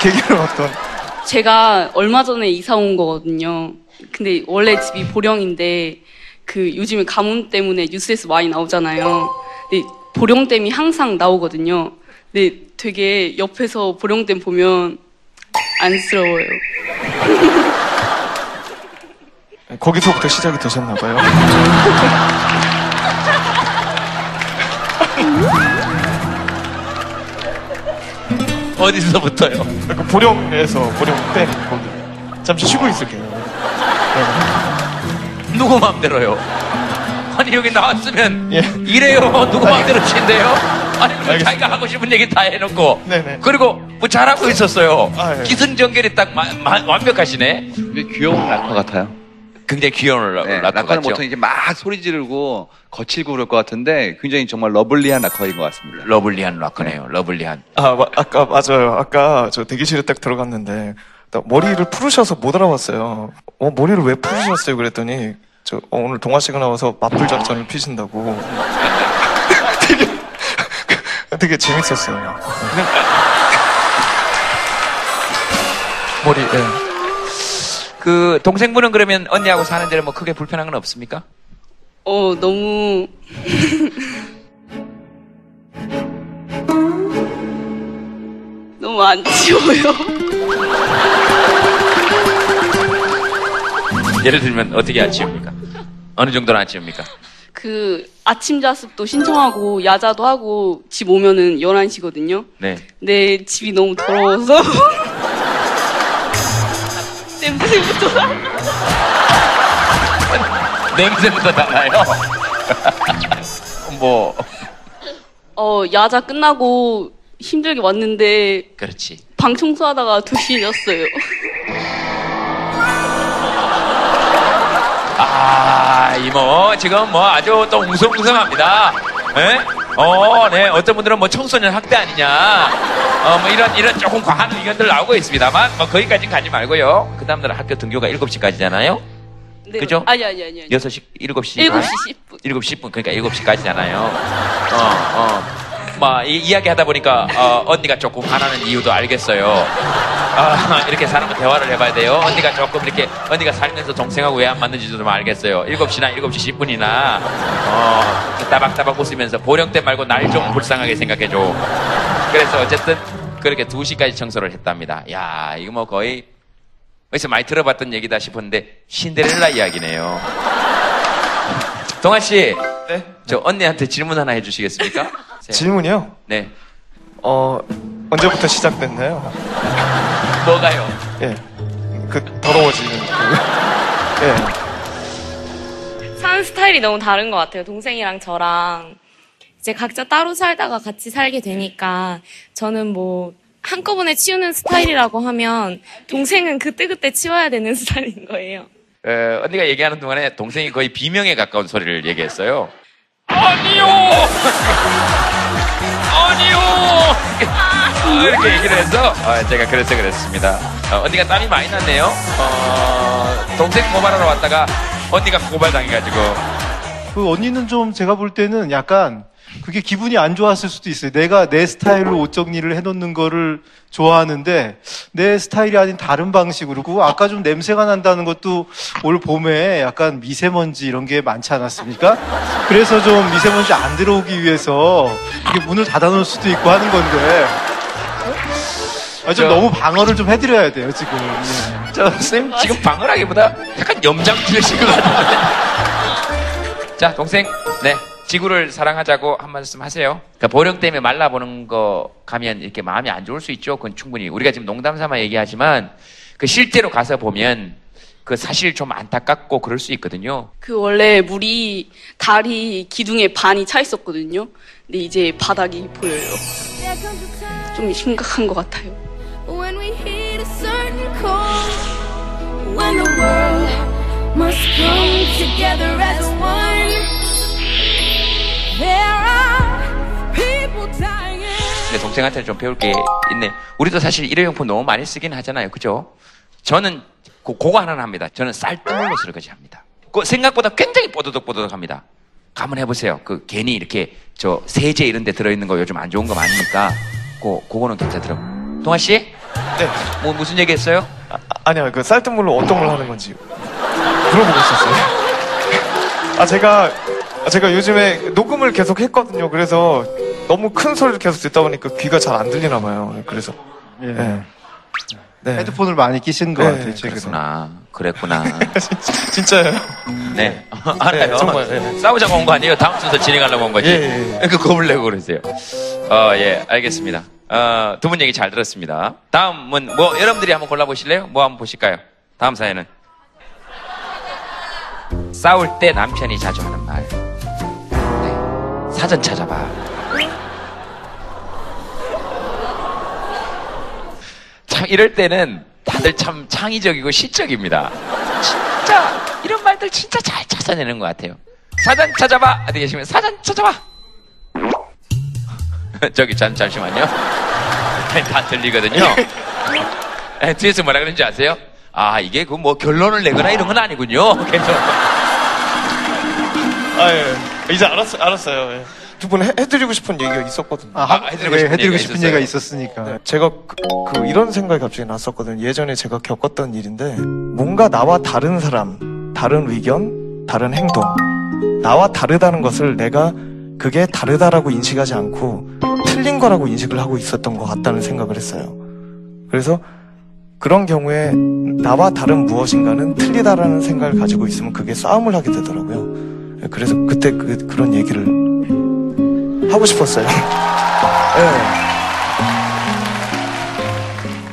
계기를 어떤? 제가 얼마 전에 이사 온 거거든요. 근데 원래 집이 보령인데 그 요즘에 가뭄 때문에 뉴스에서 많이 나오잖아요. 근데 보령댐이 항상 나오거든요. 근데 되게 옆에서 보령댐 보면 안쓰러워요. 거기서부터 시작이 되셨나봐요. 어디서부터요? 보령에서 보령댐 거기. 잠시 쉬고 있을게요. 네. 누구 마음대로요? 아니 여기 나왔으면 예. 이래요. 누구 마음대로 친대요? 아니 그럼 자기가 하고 싶은 얘기 다 해놓고. 네네. 그리고 뭐 잘하고 있었어요. 아, 네. 기승전결이 딱 마, 마, 완벽하시네. 근데 귀여운 락커 같아요. 굉장히 귀여운 락커 네, 같죠. 락커는 보통 이제 막 소리 지르고 거칠고 그럴 것 같은데 굉장히 정말 러블리한 락커인 것 같습니다. 러블리한 락커네요. 네. 러블리한. 아 마, 아까 맞아요. 아까 저 대기실에 딱 들어갔는데 머리를 풀으셔서 못 알아봤어요. 어 머리를 왜 풀으셨어요? 그랬더니 저 어, 오늘 동아 씨가 나와서 맞불 작전을 피신다고. 되게 되게 재밌었어요. 머리. 네. 그 동생분은 그러면 언니하고 사는 데는 뭐 크게 불편한 건 없습니까? 어 너무 너무 안 치워요. 예를 들면 어떻게 안 치웁니까? 어느 정도는 안 치웁니까? 그 아침 자습도 신청하고 야자도 하고 집 오면은 열한 시거든요. 네. 근데 집이 너무 더러워서. 냄새부터 냄새부터 달라요? 뭐... 어, 야자 끝나고 힘들게 왔는데 그렇지. 방 청소하다가 두 시에 잤어요. 아, 이모 지금 뭐 아주 또 웅성웅성합니다. 에? 어, 네. 어떤 분들은 뭐 청소년 학대 아니냐. 어, 뭐 이런, 이런 조금 과한 의견들 나오고 있습니다만, 뭐 거기까지 가지 말고요. 그 다음날 학교 등교가 일곱 시까지잖아요. 네. 그죠? 아니, 아니, 아니. 아니. 여섯 시, 일곱 시. 일곱 시 십 분. 일곱 시 십 분. 그러니까 일곱 시까지잖아요. 어, 어. 막 이야기 하다 보니까 어, 언니가 조금 화나는 이유도 알겠어요. 아, 이렇게 사람과 대화를 해봐야 돼요. 언니가 조금 이렇게 언니가 살면서 동생하고 왜 안 맞는지도 좀 알겠어요. 일곱 시나 일곱 시 십 분이나 어, 따박따박 웃으면서 보령댐 말고 날 좀 불쌍하게 생각해줘. 그래서 어쨌든 그렇게 두 시까지 청소를 했답니다. 야, 이거 뭐 거의 어디서 많이 들어봤던 얘기다 싶었는데 신데렐라 이야기네요. 동아 씨, 네? 저 언니한테 질문 하나 해주시겠습니까? 질문이요? 네. 어, 언제부터 시작됐나요? 뭐가요? 예. 그, 더러워지는. 예. 사는 스타일이 너무 다른 것 같아요. 동생이랑 저랑. 이제 각자 따로 살다가 같이 살게 되니까 저는 뭐, 한꺼번에 치우는 스타일이라고 하면 동생은 그때그때 치워야 되는 스타일인 거예요. 에, 언니가 얘기하는 동안에 동생이 거의 비명에 가까운 소리를 얘기했어요. 아니요! 아니요! 어, 이렇게 얘기를 해서 어, 제가 그래서 그랬습니다. 어, 언니가 땀이 많이 났네요. 어, 동생 고발하러 왔다가 언니가 고발당해가지고. 그 언니는 좀 제가 볼 때는 약간 그게 기분이 안 좋았을 수도 있어요. 내가 내 스타일로 옷 정리를 해놓는 거를 좋아하는데 내 스타일이 아닌 다른 방식으로. 그리고 아까 좀 냄새가 난다는 것도 올 봄에 약간 미세먼지 이런 게 많지 않았습니까? 그래서 좀 미세먼지 안 들어오기 위해서 이게 문을 닫아놓을 수도 있고 하는 건데 아, 좀 저... 너무 방어를 좀 해드려야 돼요 지금. 네. 저 선생님 지금 방어라기보다 약간 염장질이신 것 같은데. 자 동생, 네. 지구를 사랑하자고 한 말씀 하세요. 그러니까 보령 때문에 말라보는 거 가면 이렇게 마음이 안 좋을 수 있죠. 그건 충분히. 우리가 지금 농담 삼아 얘기하지만 그 실제로 가서 보면 그 사실 좀 안타깝고 그럴 수 있거든요. 그 원래 물이 다리 기둥에 반이 차 있었거든요. 근데 이제 바닥이 보여요. 좀 심각한 것 같아요. 근데 동생한테 좀 배울 게 있네. 우리도 사실 일회용품 너무 많이 쓰긴 하잖아요, 그죠? 저는 고, 그거 하나는 합니다. 저는 쌀뜨물로 설거지합니다. 그 생각보다 굉장히 뽀드득뽀드득합니다. 한번 해보세요. 그 괜히 이렇게 저 세제 이런 데 들어있는 거 요즘 안 좋은 거 많으니까 고 그거는 괜찮더라고요. 동아 씨? 네. 뭐 무슨 얘기했어요? 아, 아니요, 그 쌀뜨물로 어떤 걸 하는 건지 물어보고 있었어요. 아 제가. 제가 요즘에 녹음을 계속 했거든요. 그래서 너무 큰 소리를 계속 듣다 보니까 귀가 잘 안 들리나 봐요. 그래서 예. 네. 네. 헤드폰을 많이 끼신 것 네. 같아요. 그랬구나. 그랬구나. 진짜요? 네. 알아요. 네, 정말, 네. 싸우자고 온 거 아니에요? 다음 순서 진행하려고 온 거지? 예, 예. 그 겁을 내고 그러세요. 어, 예. 알겠습니다. 어, 두 분 얘기 잘 들었습니다. 다음은 뭐 여러분들이 한번 골라보실래요? 뭐 한번 보실까요? 다음 사연은 싸울 때 남편이 자주 하는 말. 사전 찾아봐. 참 이럴 때는 다들 참 창의적이고 시적입니다. 진짜 이런 말들 진짜 잘 찾아내는 것 같아요. 사전 찾아봐. 어디 계시면 사전 찾아봐. 저기 잠, 잠시만요. 다 들리거든요. 뒤에서 뭐라 그러는지 아세요? 아 이게 그 뭐 결론을 내거나 이런 건 아니군요. 계속. 아 예. 이제 알았어, 알았어요. 예. 두 분 해드리고 싶은 얘기가 있었거든요. 아, 아 해드리고 싶은, 네, 해드리고 싶은 얘기가 있었으니까. 네, 제가 그, 그 이런 생각이 갑자기 났었거든요. 예전에 제가 겪었던 일인데 뭔가 나와 다른 사람, 다른 의견, 다른 행동, 나와 다르다는 것을 내가 그게 다르다라고 인식하지 않고 틀린 거라고 인식을 하고 있었던 것 같다는 생각을 했어요. 그래서 그런 경우에 나와 다른 무엇인가는 틀리다라는 생각을 가지고 있으면 그게 싸움을 하게 되더라고요. 그래서 그때 그, 그런 얘기를 하고 싶었어요. 네.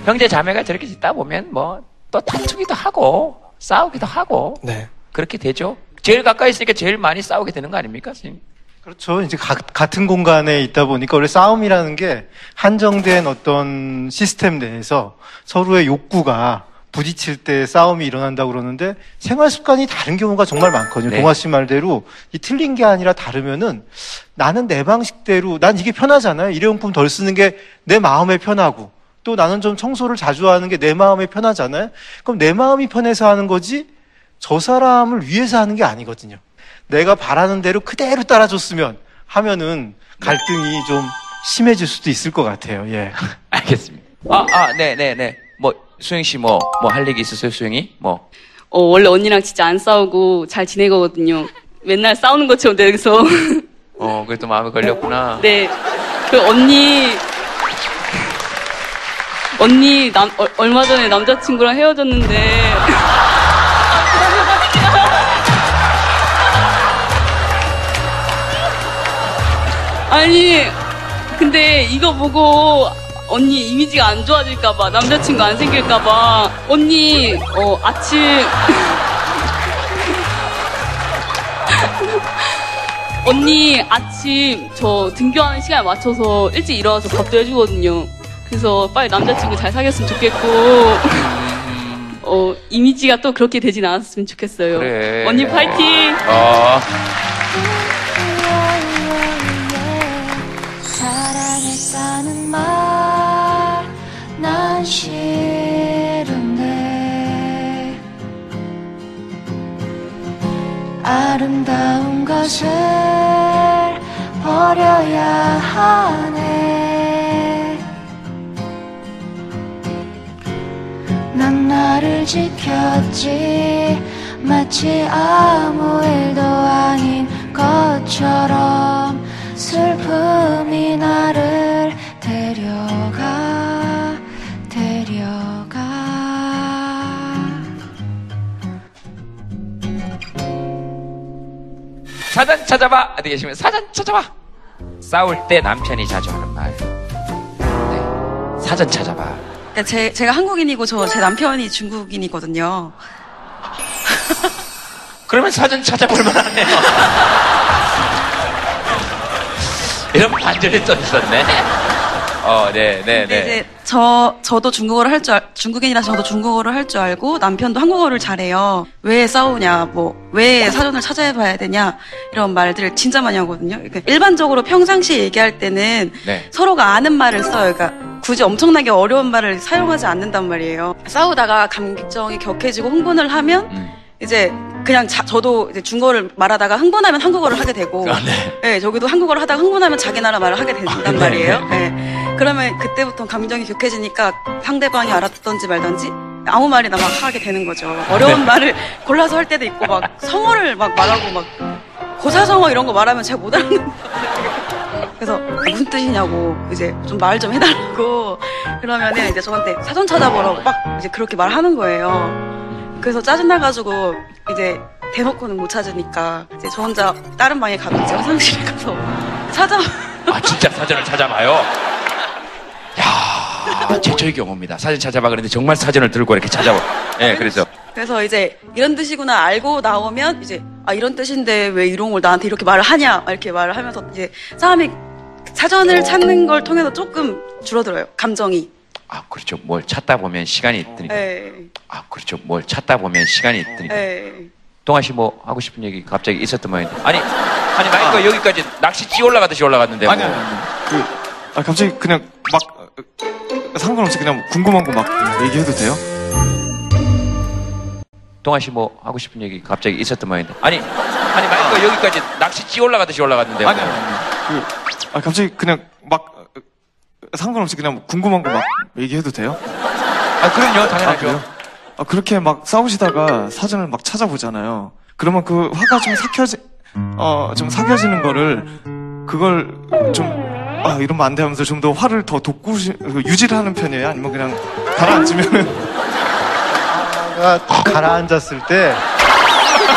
형제 자매가 저렇게 짓다 보면 뭐 또 다투기도 하고 싸우기도 하고 네. 그렇게 되죠. 제일 가까이 있으니까 제일 많이 싸우게 되는 거 아닙니까, 선생님? 그렇죠. 이제 가, 같은 공간에 있다 보니까 원래 싸움이라는 게 한정된 어떤 시스템 내에서 서로의 욕구가 부딪힐 때 싸움이 일어난다고 그러는데 생활 습관이 다른 경우가 정말 많거든요. 네. 동아 씨 말대로 이 틀린 게 아니라 다르면은 나는 내 방식대로 난 이게 편하잖아요. 일회용품 덜 쓰는 게 내 마음에 편하고 또 나는 좀 청소를 자주 하는 게 내 마음에 편하잖아요. 그럼 내 마음이 편해서 하는 거지 저 사람을 위해서 하는 게 아니거든요. 내가 바라는 대로 그대로 따라줬으면 하면은 갈등이 좀 심해질 수도 있을 것 같아요. 예. 알겠습니다. 아, 아, 네, 네, 네. 뭐, 수영 씨 뭐, 뭐 할 얘기 있었어요, 수영이? 뭐. 어, 원래 언니랑 진짜 안 싸우고 잘 지내거든요. 맨날 싸우는 것처럼 돼서. 어, 그래도 마음에 걸렸구나. 네. 그 언니, 언니, 남, 어, 얼마 전에 남자친구랑 헤어졌는데. 아니, 근데 이거 보고 언니 이미지가 안 좋아질까봐, 남자친구 안 생길까봐, 언니, 어, 아침. 언니, 아침, 저 등교하는 시간에 맞춰서 일찍 일어나서 밥도 해주거든요. 그래서 빨리 남자친구 잘 사귀었으면 좋겠고, 어, 이미지가 또 그렇게 되진 않았으면 좋겠어요. 그래. 언니 파이팅! 어. 사랑했다는 말 난 싫은데 아름다운 것을 버려야 하네. 난 나를 지켰지 마치 아무 일도 아닌 것처럼. 슬픔이 나를 데려가 데려가. 사전 찾아봐. 어디 계시면 사전 찾아봐. 싸울 때 남편이 자주 하는 말. 네. 사전 찾아봐. 그러니까 제, 제가 한국인이고 저 제 남편이 중국인이거든요. 그러면 사전 찾아볼 만하네요. 이런 반전이 또 있었네. 어, 네, 네, 네. 이제 저 저도 중국어를 할 줄 중국인이라서 저도 중국어를 할 줄 알고 남편도 한국어를 잘해요. 왜 싸우냐, 뭐 왜 사전을 찾아봐야 되냐 이런 말들을 진짜 많이 하거든요. 그러니까 일반적으로 평상시 얘기할 때는 네. 서로가 아는 말을 써요. 그러니까 굳이 엄청나게 어려운 말을 사용하지 않는단 말이에요. 싸우다가 감정이 격해지고 흥분을 하면. 음. 이제 그냥 자, 저도 이제 중국어를 말하다가 흥분하면 한국어를 하게 되고, 아, 네. 네, 저기도 한국어를 하다가 흥분하면 자기 나라 말을 하게 된단 아, 네. 말이에요. 네. 그러면 그때부터 감정이 격해지니까 상대방이 알았던지 말던지 아무 말이나 막 하게 되는 거죠. 어려운 네. 말을 골라서 할 때도 있고 막 성어를 막 말하고 막 고사성어 이런 거 말하면 제가 못 알아듣는 거예요. 그래서 무슨 뜻이냐고 이제 좀 말 좀 해달라고 그러면은 이제 저한테 사전 찾아보라고 막 이제 그렇게 말하는 거예요. 그래서 짜증나가지고 이제 대놓고는 못 찾으니까 이제 저 혼자 다른 방에 가면 이제 화장실에 가서 찾아. 아 진짜 사전을 찾아봐요. 야, 최초의 경우입니다. 사전 찾아봐 그랬는데 정말 사전을 들고 이렇게 찾아봐. 예, 네, 그래서. 그래서 이제 이런 뜻이구나 알고 나오면 이제 아 이런 뜻인데 왜 이런 걸 나한테 이렇게 말을 하냐 이렇게 말을 하면서 이제 사람이 사전을 찾는 걸 통해서 조금 줄어들어요 감정이. 아, 그렇죠. 뭘 찾다 보면 시간이 있으니까. 에이. 아, 그렇죠. 뭘 찾다 보면 시간이 있으니까. 에이. 동아 씨 뭐 하고 싶은 얘기 갑자기 있었던 모양인데. 아니, 아니, 마이크가 아. 여기까지 낚시찌 올라가듯이 올라갔는데. 아니, 뭐. 아니, 아니. 그, 아, 갑자기 그냥 막, 상관없이 그냥 궁금한 거 막 얘기해도 돼요? 동아 씨 뭐 하고 싶은 얘기 갑자기 있었던 모양인데. 아니, 아니, 마이크가 아. 여기까지 낚시찌 올라가듯이 올라갔는데. 아니, 뭐. 아니, 아니. 그, 아, 갑자기 그냥 막, 상관없이 그냥 궁금한 거 막 얘기해도 돼요? 아, 그럼요. 당연하죠. 아, 아, 그렇게 막 싸우시다가 사전을 막 찾아보잖아요. 그러면 그 화가 좀 삭혀지, 어, 좀 삭혀지는 거를, 그걸 좀, 아, 이러면 안 돼 하면서 좀 더 화를 더 돋구, 유지를 하는 편이에요? 아니면 그냥 가라앉으면은. 화가 가라앉았을 때,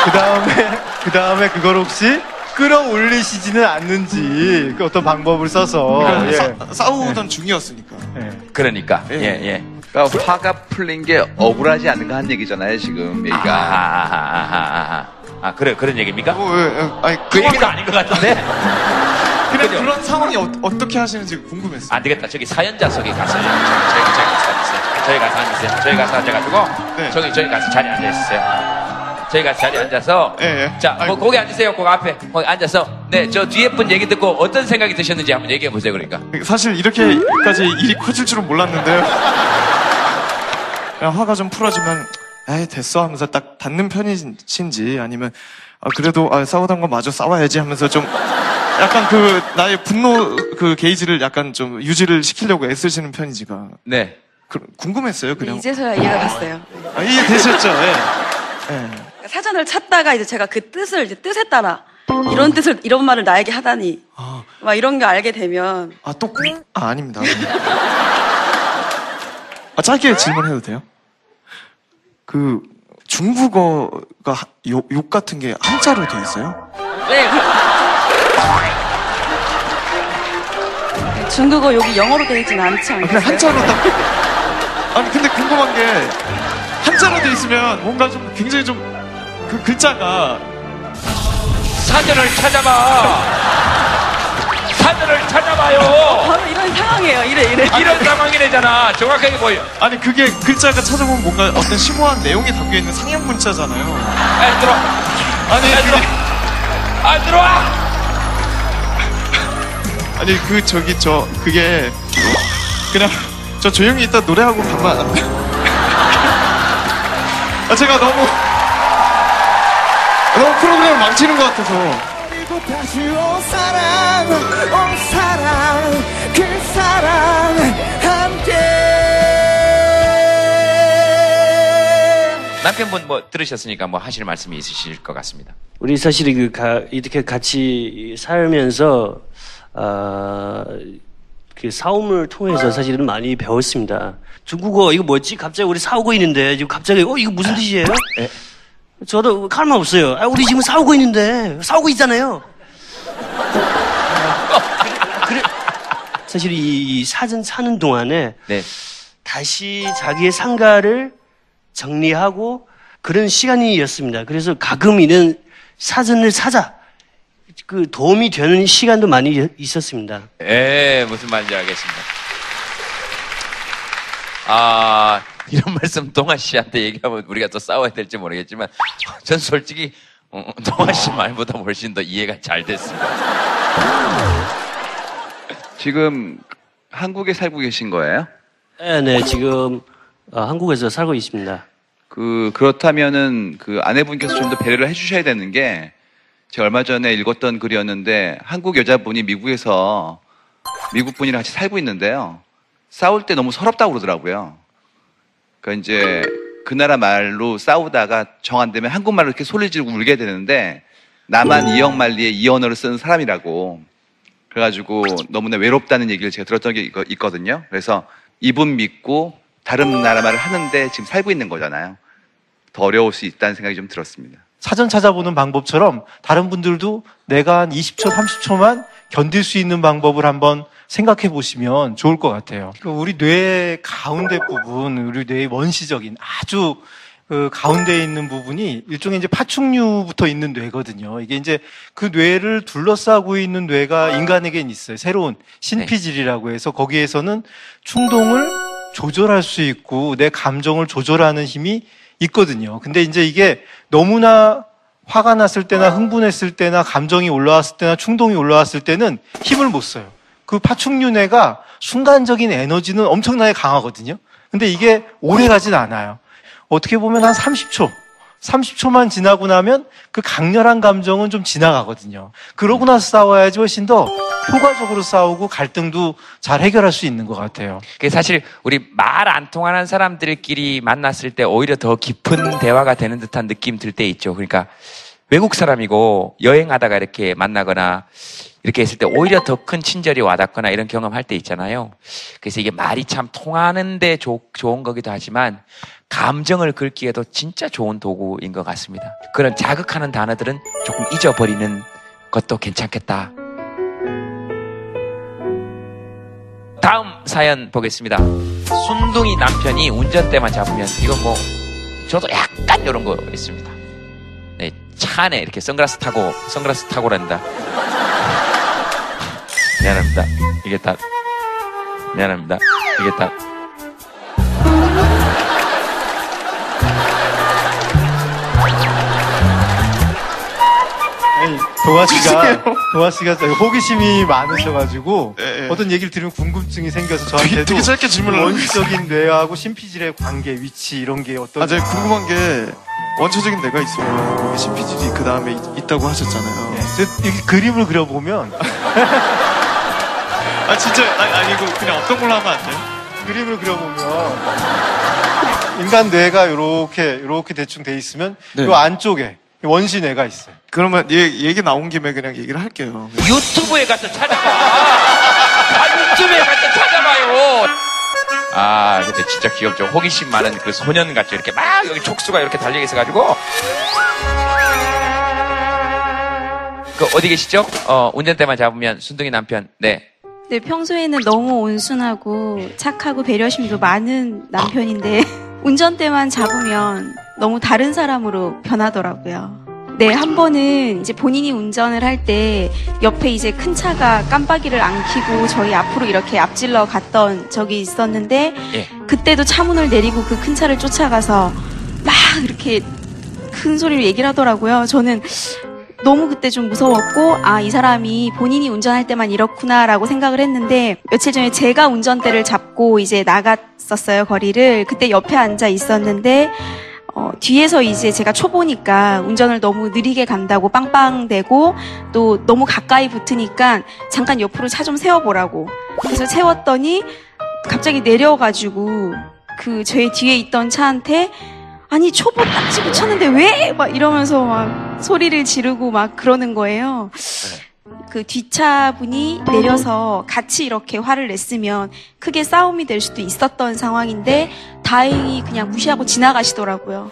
그 다음에, 그 다음에 그걸 혹시, 끌어올리시지는 않는지 그 어떤 방법을 써서 그러니까 예. 사, 싸우던 예. 중이었으니까 예. 그러니까 예예 예. 그러니까 화가 풀린 게 억울하지 않은가 한 얘기잖아요 지금 얘기가. 아하하하하. 아 그래 그런 얘기입니까? 어, 예, 예. 아니 그, 그 얘기도 아닌 것 같은데. 그냥 그죠? 그런 상황이 어, 어떻게 하시는지 궁금했어요. 안 되겠다 저기 사연자 속에 가서 제가 제가 저희 가서 앉으세요. 저희 가서 앉아가지고 네. 저기 저희 가서 자리에 앉아있으세요. 저희 가서 자리에 앉아서 네, 네. 자 아이고. 거기 앉으세요. 거기 앞에 거기 앉아서 네 저 뒤에 분 얘기 듣고 어떤 생각이 드셨는지 한번 얘기해 보세요. 그러니까 사실 이렇게까지 일이 커질 줄은 몰랐는데요. 그냥 화가 좀 풀어지면 에이 됐어 하면서 딱 닿는 편이신지 아니면 아, 그래도 아, 싸우던 거 마저 싸워야지 하면서 좀 약간 그 나의 분노 그 게이지를 약간 좀 유지를 시키려고 애쓰시는 편이지가 네 그, 궁금했어요 그냥 이제서야 이해가 됐어요. 아, 이해 되셨죠? 예. 예. 사전을 찾다가 이제 제가 그 뜻을 이제 뜻에 따라 이런 뜻을 이런 말을 나에게 하다니 아. 막 이런 게 알게 되면 아 또 아, 아닙니다. 아 짧게 질문해도 돼요? 그 중국어가 욕, 욕 같은 게 한자로 돼 있어요? 네. 중국어 욕이 영어로 돼 있진 않지 않나요? 아, 그냥 한자로 딱. 아니 근데 궁금한 게 한자로 돼 있으면 뭔가 좀 굉장히 좀 그 글자가 사전을 찾아봐. 사전을 찾아봐요. 바로 이런 상황이에요. 이래 이래. 아니, 이런 상황이래잖아. 정확하게 보여. 아니 그게 글자가 찾아보면 뭔가 어떤 심오한 내용이 담겨 있는 상형 문자잖아요. 에 들어. 아니 에, 그게... 아 들어와. 아니 그 저기 저 그게 그냥 저 조용히 있다 노래하고 가만 아 제가 너무 너무 프로그램을 망치는 것 같아서 그리고 다시 온 사랑 온 사랑 그 사랑 함께 남편분 뭐 들으셨으니까 뭐 하실 말씀이 있으실 것 같습니다. 우리 사실 그 가, 이렇게 같이 살면서 아, 그 싸움을 통해서 사실은 많이 배웠습니다. 중국어 이거 뭐였지? 갑자기 우리 싸우고 있는데 지금 갑자기 어 이거 무슨 뜻이에요? 에? 저도 할 말 없어요. 아, 우리 지금 싸우고 있는데 싸우고 있잖아요. 그래, 그래, 사실 이, 이 사전 사는 동안에 네. 다시 자기의 상가를 정리하고 그런 시간이었습니다. 그래서 가끔 이런 사전을 사자. 그 도움이 되는 시간도 많이 있었습니다. 예, 무슨 말인지 알겠습니다. 아, 이런 말씀 동아 씨한테 얘기하면 우리가 또 싸워야 될지 모르겠지만 전 솔직히 어, 동아 씨 말보다 훨씬 더 이해가 잘 됐습니다. 지금 한국에 살고 계신 거예요? 네, 네, 지금 어, 한국에서 살고 있습니다. 그 그렇다면은 그 아내분께서 좀 더 배려를 해주셔야 되는 게. 제가 얼마 전에 읽었던 글이었는데 한국 여자분이 미국에서 미국 분이랑 같이 살고 있는데요. 싸울 때 너무 서럽다고 그러더라고요. 그러니까 이제 그 나라 말로 싸우다가 정 안 되면 한국말로 이렇게 소리 지르고 울게 되는데 나만 이역만리에 이 언어를 쓰는 사람이라고 그래가지고 너무나 외롭다는 얘기를 제가 들었던 게 있거든요. 그래서 이분 믿고 다른 나라 말을 하는데 지금 살고 있는 거잖아요. 더 어려울 수 있다는 생각이 좀 들었습니다. 사전 찾아보는 방법처럼 다른 분들도 내가 한 이십 초, 삼십 초만 견딜 수 있는 방법을 한번 생각해 보시면 좋을 것 같아요. 우리 뇌의 가운데 부분, 우리 뇌의 원시적인 아주 그 가운데에 있는 부분이 일종의 이제 파충류부터 있는 뇌거든요. 이게 이제 그 뇌를 둘러싸고 있는 뇌가 인간에겐 있어요. 새로운 신피질이라고 해서 거기에서는 충동을 조절할 수 있고 내 감정을 조절하는 힘이 있거든요. 근데 이제 이게 너무나 화가 났을 때나 흥분했을 때나 감정이 올라왔을 때나 충동이 올라왔을 때는 힘을 못 써요. 그 파충류뇌가 순간적인 에너지는 엄청나게 강하거든요. 근데 이게 오래 가진 않아요. 어떻게 보면 한 삼십 초, 삼십 초만 지나고 나면 그 강렬한 감정은 좀 지나가거든요. 그러고 나서 싸워야지 훨씬 더 효과적으로 싸우고 갈등도 잘 해결할 수 있는 것 같아요. 사실 우리 말 안 통하는 사람들끼리 만났을 때 오히려 더 깊은 대화가 되는 듯한 느낌 들 때 있죠. 그러니까 외국 사람이고 여행하다가 이렇게 만나거나 이렇게 했을 때 오히려 더 큰 친절이 와닿거나 이런 경험할 때 있잖아요. 그래서 이게 말이 참 통하는데 조, 좋은 거기도 하지만 감정을 긁기에도 진짜 좋은 도구인 것 같습니다. 그런 자극하는 단어들은 조금 잊어버리는 것도 괜찮겠다. 다음 사연 보겠습니다. 순둥이 남편이 운전대만 잡으면 이건 뭐 저도 약간 이런 거 있습니다. 네, 차 안에 이렇게 선글라스 타고 선글라스 타고란다. 미안합니다. 이게 다 미안합니다. 이게 다 도화씨가, 도화씨가 호기심이 많으셔가지고, 네, 네. 어떤 얘기를 들으면 궁금증이 생겨서 저한테도 되게 짧게 질문을 원초적인 뇌하고 신피질의 관계, 위치, 이런 게 어떤. 아, 제가 궁금한 게, 원초적인 뇌가 있으면 거기 신피질이 그 다음에 있다고 하셨잖아요. 네. 이 그림을 그려보면. 아, 진짜, 아니, 아니, 이거 그냥 어떤 걸로 하면 안 돼요? 그림을 그려보면, 인간 뇌가 요렇게, 요렇게 대충 돼 있으면, 네. 요 안쪽에, 원시뇌가 있어요. 그러면 얘, 얘기 나온 김에 그냥 얘기를 할게요. 유튜브에 가서 찾아봐. 아, 유튜브에 가서 찾아봐요. 아 근데 진짜 귀엽죠. 호기심 많은 그 소년같이 이렇게 막 여기 촉수가 이렇게 달려 있어가지고. 그 어디 계시죠? 어 운전대만 잡으면 순둥이 남편. 네. 네 평소에는 너무 온순하고 착하고 배려심도 많은 남편인데 운전대만 잡으면 너무 다른 사람으로 변하더라고요. 네, 한 번은 이제 본인이 운전을 할 때 옆에 이제 큰 차가 깜빡이를 안 켜고 저희 앞으로 이렇게 앞질러 갔던 적이 있었는데 예. 그때도 차문을 내리고 그 큰 차를 쫓아가서 막 이렇게 큰 소리로 얘기를 하더라고요. 저는 너무 그때 좀 무서웠고 아, 이 사람이 본인이 운전할 때만 이렇구나라고 생각을 했는데 며칠 전에 제가 운전대를 잡고 이제 나갔었어요, 거리를. 그때 옆에 앉아 있었는데 어, 뒤에서 이제 제가 초보니까 운전을 너무 느리게 간다고 빵빵대고 또 너무 가까이 붙으니까 잠깐 옆으로 차 좀 세워보라고 그래서 세웠더니 갑자기 내려가지고 그 제 뒤에 있던 차한테 아니 초보 딱지 붙였는데 왜? 막 이러면서 막 소리를 지르고 막 그러는 거예요. 그 뒷차분이 내려서 같이 이렇게 화를 냈으면 크게 싸움이 될 수도 있었던 상황인데 다행히 그냥 무시하고 지나가시더라고요.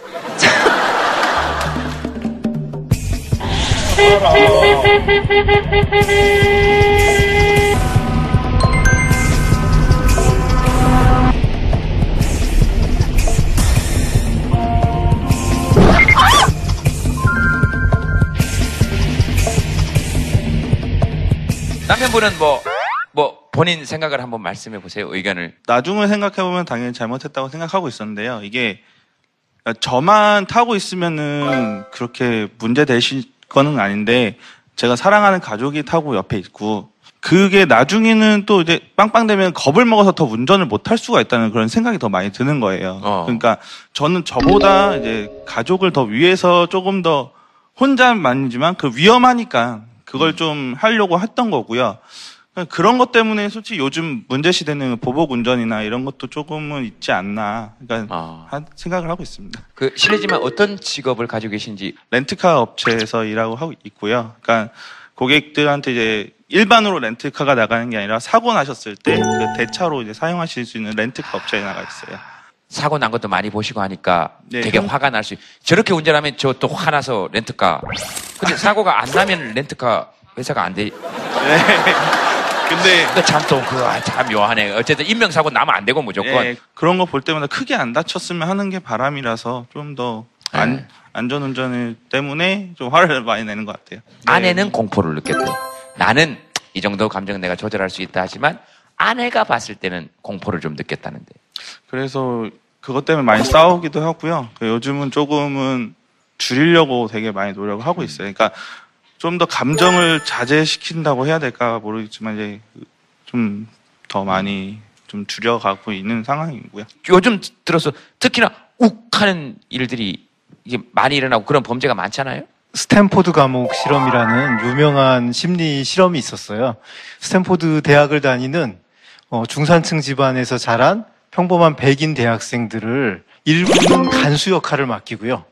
남편분은 뭐, 뭐 본인 생각을 한번 말씀해 보세요. 의견을. 나중에 생각해 보면 당연히 잘못했다고 생각하고 있었는데요. 이게 저만 타고 있으면은 그렇게 문제 되실 거는 아닌데 제가 사랑하는 가족이 타고 옆에 있고 그게 나중에는 또 이제 빵빵되면 겁을 먹어서 더 운전을 못할 수가 있다는 그런 생각이 더 많이 드는 거예요. 어. 그러니까 저는 저보다 이제 가족을 더 위해서 조금 더 혼자만이지만 그 위험하니까. 그걸 좀 하려고 했던 거고요. 그런 것 때문에 솔직히 요즘 문제 시대는 보복 운전이나 이런 것도 조금은 있지 않나 그러니까 어. 한 생각을 하고 있습니다. 그 실례지만 어떤 직업을 가지고 계신지? 렌트카 업체에서 일하고 하고 있고요. 그러니까 고객들한테 이제 일반으로 렌트카가 나가는 게 아니라 사고 나셨을 때 그 대차로 이제 사용하실 수 있는 렌트카 업체에 나가 있어요. 사고 난 것도 많이 보시고 하니까 네, 되게 형... 화가 날 수 있... 저렇게 운전하면 저 또 화나서 렌트카 근데 사고가 안 나면 렌트카 회사가 안 돼. 네. 근데 참 또 그거 참 묘하네. 어쨌든 인명사고 나면 안 되고 무조건 네, 그런 거 볼 때마다 크게 안 다쳤으면 하는 게 바람이라서 좀 더 안, 네. 안전운전 때문에 좀 화를 많이 내는 것 같아요. 네. 아내는 공포를 느꼈고 나는 이 정도 감정 내가 조절할 수 있다 하지만 아내가 봤을 때는 공포를 좀 느꼈다는데 그래서 그것 때문에 많이 싸우기도 하고요. 요즘은 조금은 줄이려고 되게 많이 노력을 하고 있어요. 그러니까 좀 더 감정을 자제시킨다고 해야 될까 모르겠지만 이제 좀 더 많이 좀 줄여가고 있는 상황이고요. 요즘 들어서 특히나 욱하는 일들이 이게 많이 일어나고 그런 범죄가 많잖아요. 스탠포드 감옥 실험이라는 유명한 심리 실험이 있었어요. 스탠포드 대학을 다니는 중산층 집안에서 자란 평범한 백인 대학생들을 일부는 간수 역할을 맡기고요.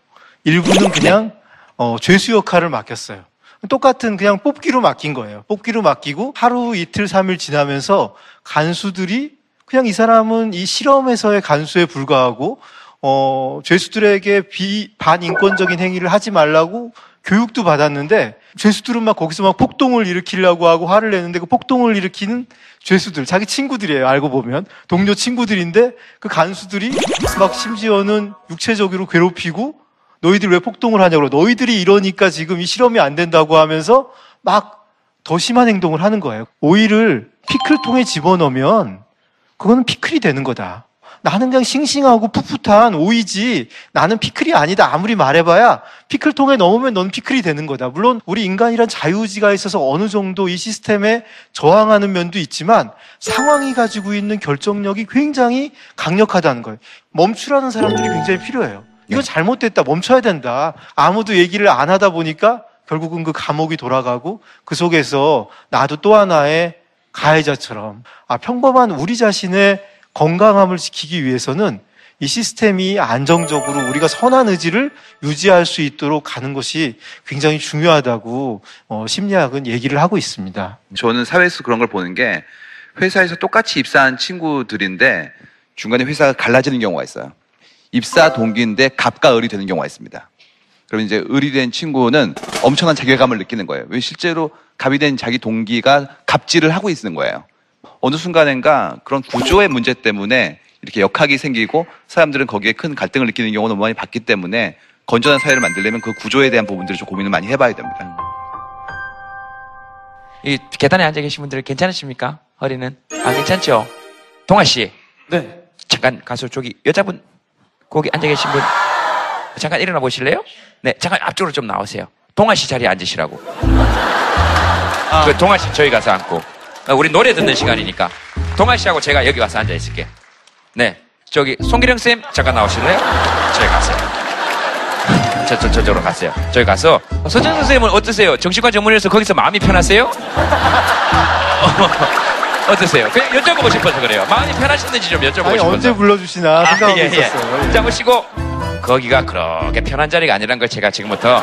일부는 그냥 어, 죄수 역할을 맡겼어요. 똑같은 그냥 뽑기로 맡긴 거예요. 뽑기로 맡기고 하루 이틀 삼일 지나면서 간수들이 그냥 이 사람은 이 실험에서의 간수에 불과하고 어, 죄수들에게 비, 반인권적인 행위를 하지 말라고 교육도 받았는데 죄수들은 막 거기서 막 폭동을 일으키려고 하고 화를 내는데 그 폭동을 일으키는 죄수들 자기 친구들이에요. 알고 보면 동료 친구들인데 그 간수들이 막 심지어는 육체적으로 괴롭히고 너희들 왜 폭동을 하냐고 너희들이 이러니까 지금 이 실험이 안 된다고 하면서 막 더 심한 행동을 하는 거예요. 오이를 피클통에 집어넣으면 그거는 피클이 되는 거다. 나는 그냥 싱싱하고 풋풋한 오이지 나는 피클이 아니다 아무리 말해봐야 피클통에 넣으면 넌 피클이 되는 거다. 물론 우리 인간이란 자유의지가 있어서 어느 정도 이 시스템에 저항하는 면도 있지만 상황이 가지고 있는 결정력이 굉장히 강력하다는 거예요. 멈추라는 사람들이 굉장히 필요해요. 이거 잘못됐다, 멈춰야 된다, 아무도 얘기를 안 하다 보니까 결국은 그 감옥이 돌아가고 그 속에서 나도 또 하나의 가해자처럼, 아, 평범한 우리 자신의 건강함을 지키기 위해서는 이 시스템이 안정적으로 우리가 선한 의지를 유지할 수 있도록 가는 것이 굉장히 중요하다고 어, 심리학은 얘기를 하고 있습니다. 저는 사회에서 그런 걸 보는 게, 회사에서 똑같이 입사한 친구들인데 중간에 회사가 갈라지는 경우가 있어요. 입사 동기인데 갑과 을이 되는 경우가 있습니다. 그러면 이제 을이 된 친구는 엄청난 자괴감을 느끼는 거예요. 왜 실제로 갑이 된 자기 동기가 갑질을 하고 있는 거예요. 어느 순간인가 그런 구조의 문제 때문에 이렇게 역학이 생기고 사람들은 거기에 큰 갈등을 느끼는 경우가 너무 많이 봤기 때문에 건전한 사회를 만들려면 그 구조에 대한 부분들을 좀 고민을 많이 해봐야 됩니다. 이 계단에 앉아 계신 분들 괜찮으십니까? 허리는? 아, 괜찮죠? 동아 씨. 네. 잠깐 가서 저기 여자분 거기 앉아 계신 분 잠깐 일어나 보실래요? 네, 잠깐 앞쪽으로 좀 나오세요. 동아 씨 자리에 앉으시라고. 아. 그 동아 씨 저희 가서 앉고, 우리 노래 듣는 시간이니까 동아 씨하고 제가 여기 와서 앉아 있을게. 네, 저기 송기령 쌤 잠깐 나오실래요? 저기 가세요. 저, 저, 저쪽으로 가세요. 저기 가서 서정 선생님은 어떠세요? 정신과 전문의에서 거기서 마음이 편하세요? 어떠세요? 그냥 여쭤보고 싶어서 그래요. 마음이 편하셨는지 좀 여쭤보고 아니, 싶어서. 언제 불러주시나 생각하고 아, 예, 예. 있었어요. 잡으시고 예. 거기가 그렇게 편한 자리가 아니란 걸 제가 지금부터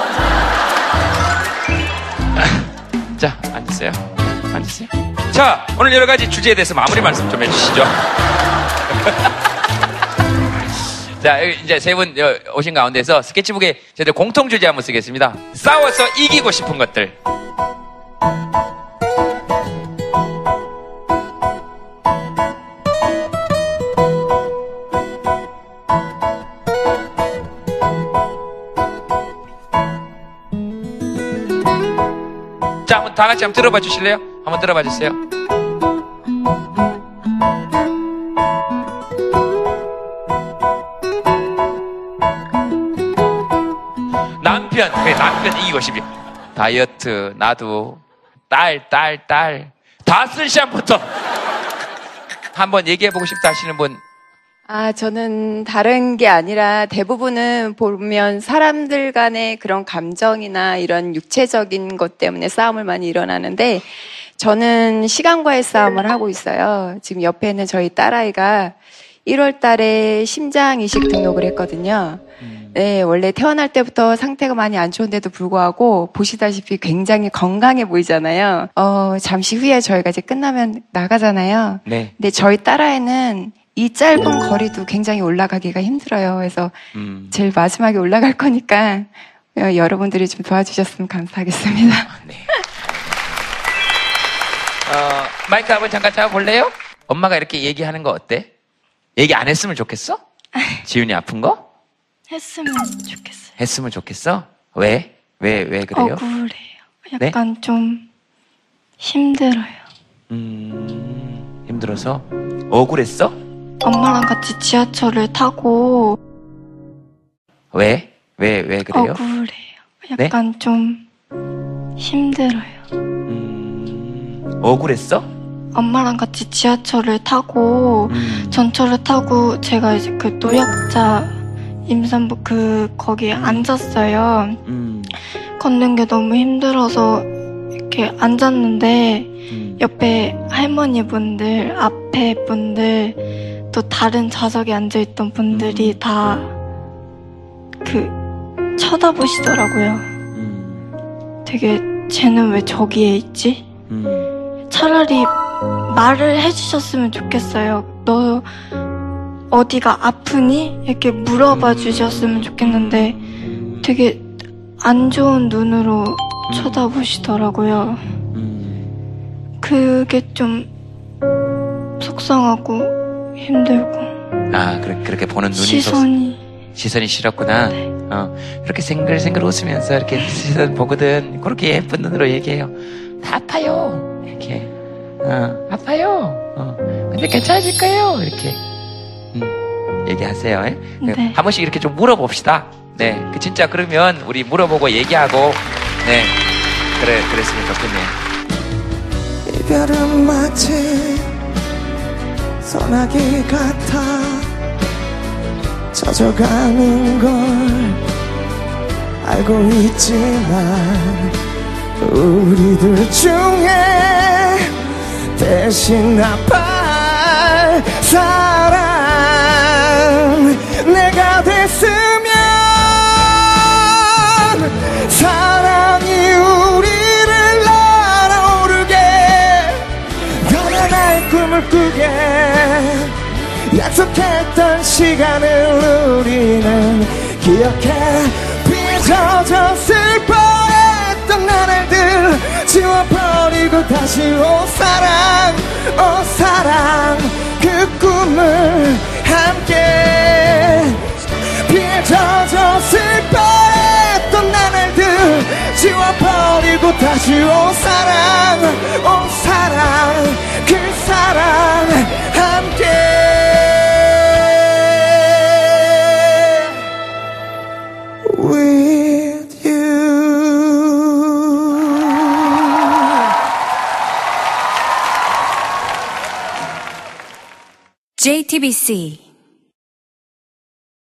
자, 앉으세요. 앉으세요. 자, 오늘 여러 가지 주제에 대해서 마무리 말씀 좀 해주시죠. 자, 이제 세 분 오신 가운데서 스케치북에 저희들 공통 주제 한번 쓰겠습니다. 싸워서 이기고 싶은 것들. 다 같이 한번 들어봐 주실래요? 한번 들어봐 주세요. 남편, 그래, 남편 이기고 싶어요. 다이어트, 나도, 딸, 딸, 딸. 다 쓸 시간부터. 한번 얘기해보고 싶다 하시는 분. 아, 저는 다른 게 아니라 대부분은 보면 사람들 간의 그런 감정이나 이런 육체적인 것 때문에 싸움을 많이 일어나는데, 저는 시간과의 싸움을 하고 있어요. 지금 옆에는 저희 딸아이가 일월 달에 심장 이식 등록을 했거든요. 네, 원래 태어날 때부터 상태가 많이 안 좋은데도 불구하고 보시다시피 굉장히 건강해 보이잖아요. 어, 잠시 후에 저희가 이제 끝나면 나가잖아요. 네. 근데 저희 딸아이는 이 짧은 거리도 굉장히 올라가기가 힘들어요. 그래서 음. 제일 마지막에 올라갈 거니까 여러분들이 좀 도와주셨으면 감사하겠습니다. 아, 네. 어, 마이크 한번 잠깐 잡아볼래요? 엄마가 이렇게 얘기하는 거 어때? 얘기 안 했으면 좋겠어? 지훈이 아픈 거? 했으면 좋겠어요. 했으면 좋겠어? 왜? 왜, 왜 그래요? 억울해요. 약간 네? 좀 힘들어요. 음, 힘들어서? 억울했어? 엄마랑 같이 지하철을 타고. 왜? 왜, 왜 그래요? 억울해요. 약간 네? 좀 힘들어요. 음, 억울했어? 엄마랑 같이 지하철을 타고 음. 전철을 타고 제가 이제 그 노약자 임산부 그 거기에 앉았어요. 음. 걷는 게 너무 힘들어서 이렇게 앉았는데 음. 옆에 할머니 분들, 앞에 분들, 또 다른 좌석에 앉아있던 분들이 다 그 쳐다보시더라고요. 음. 되게 쟤는 왜 저기에 있지? 음. 차라리 말을 해주셨으면 좋겠어요. 너 어디가 아프니? 이렇게 물어봐 주셨으면 좋겠는데 되게 안 좋은 눈으로 음. 쳐다보시더라고요. 음. 그게 좀 속상하고 힘들고. 아, 그래, 그렇게 보는 눈이 시선이 있었... 시선이 싫었구나. 네. 어, 이렇게 생글생글 웃으면서 이렇게 시선 보거든. 그렇게 예쁜 눈으로 얘기해요. 다 아파요. 이렇게. 어, 아파요. 어, 근데 괜찮아질 거예요. 이렇게. 음. 얘기하세요. 예? 네. 한 번씩 이렇게 좀 물어봅시다. 네, 그 진짜 그러면 우리 물어보고 얘기하고, 네, 그래 그랬으면 좋겠네요. 이별은 마치 소나기 같아 젖어가는 걸 알고 있지만 우리들 중에 대신 아파할 사람 내가 됐으면 사랑이 우리를 날아오르게 변한 꿈을 꾸게 약속했던 시간을 우리는 기억해 빚어져 슬퍼했던 나날들 지워버리고 다시 오 사랑 오 사랑 그 꿈을 함께 빚어져 슬퍼했던 나날들 지워버리고 다시 오 사랑 오 사랑 그 사랑 함께 We 제이티비씨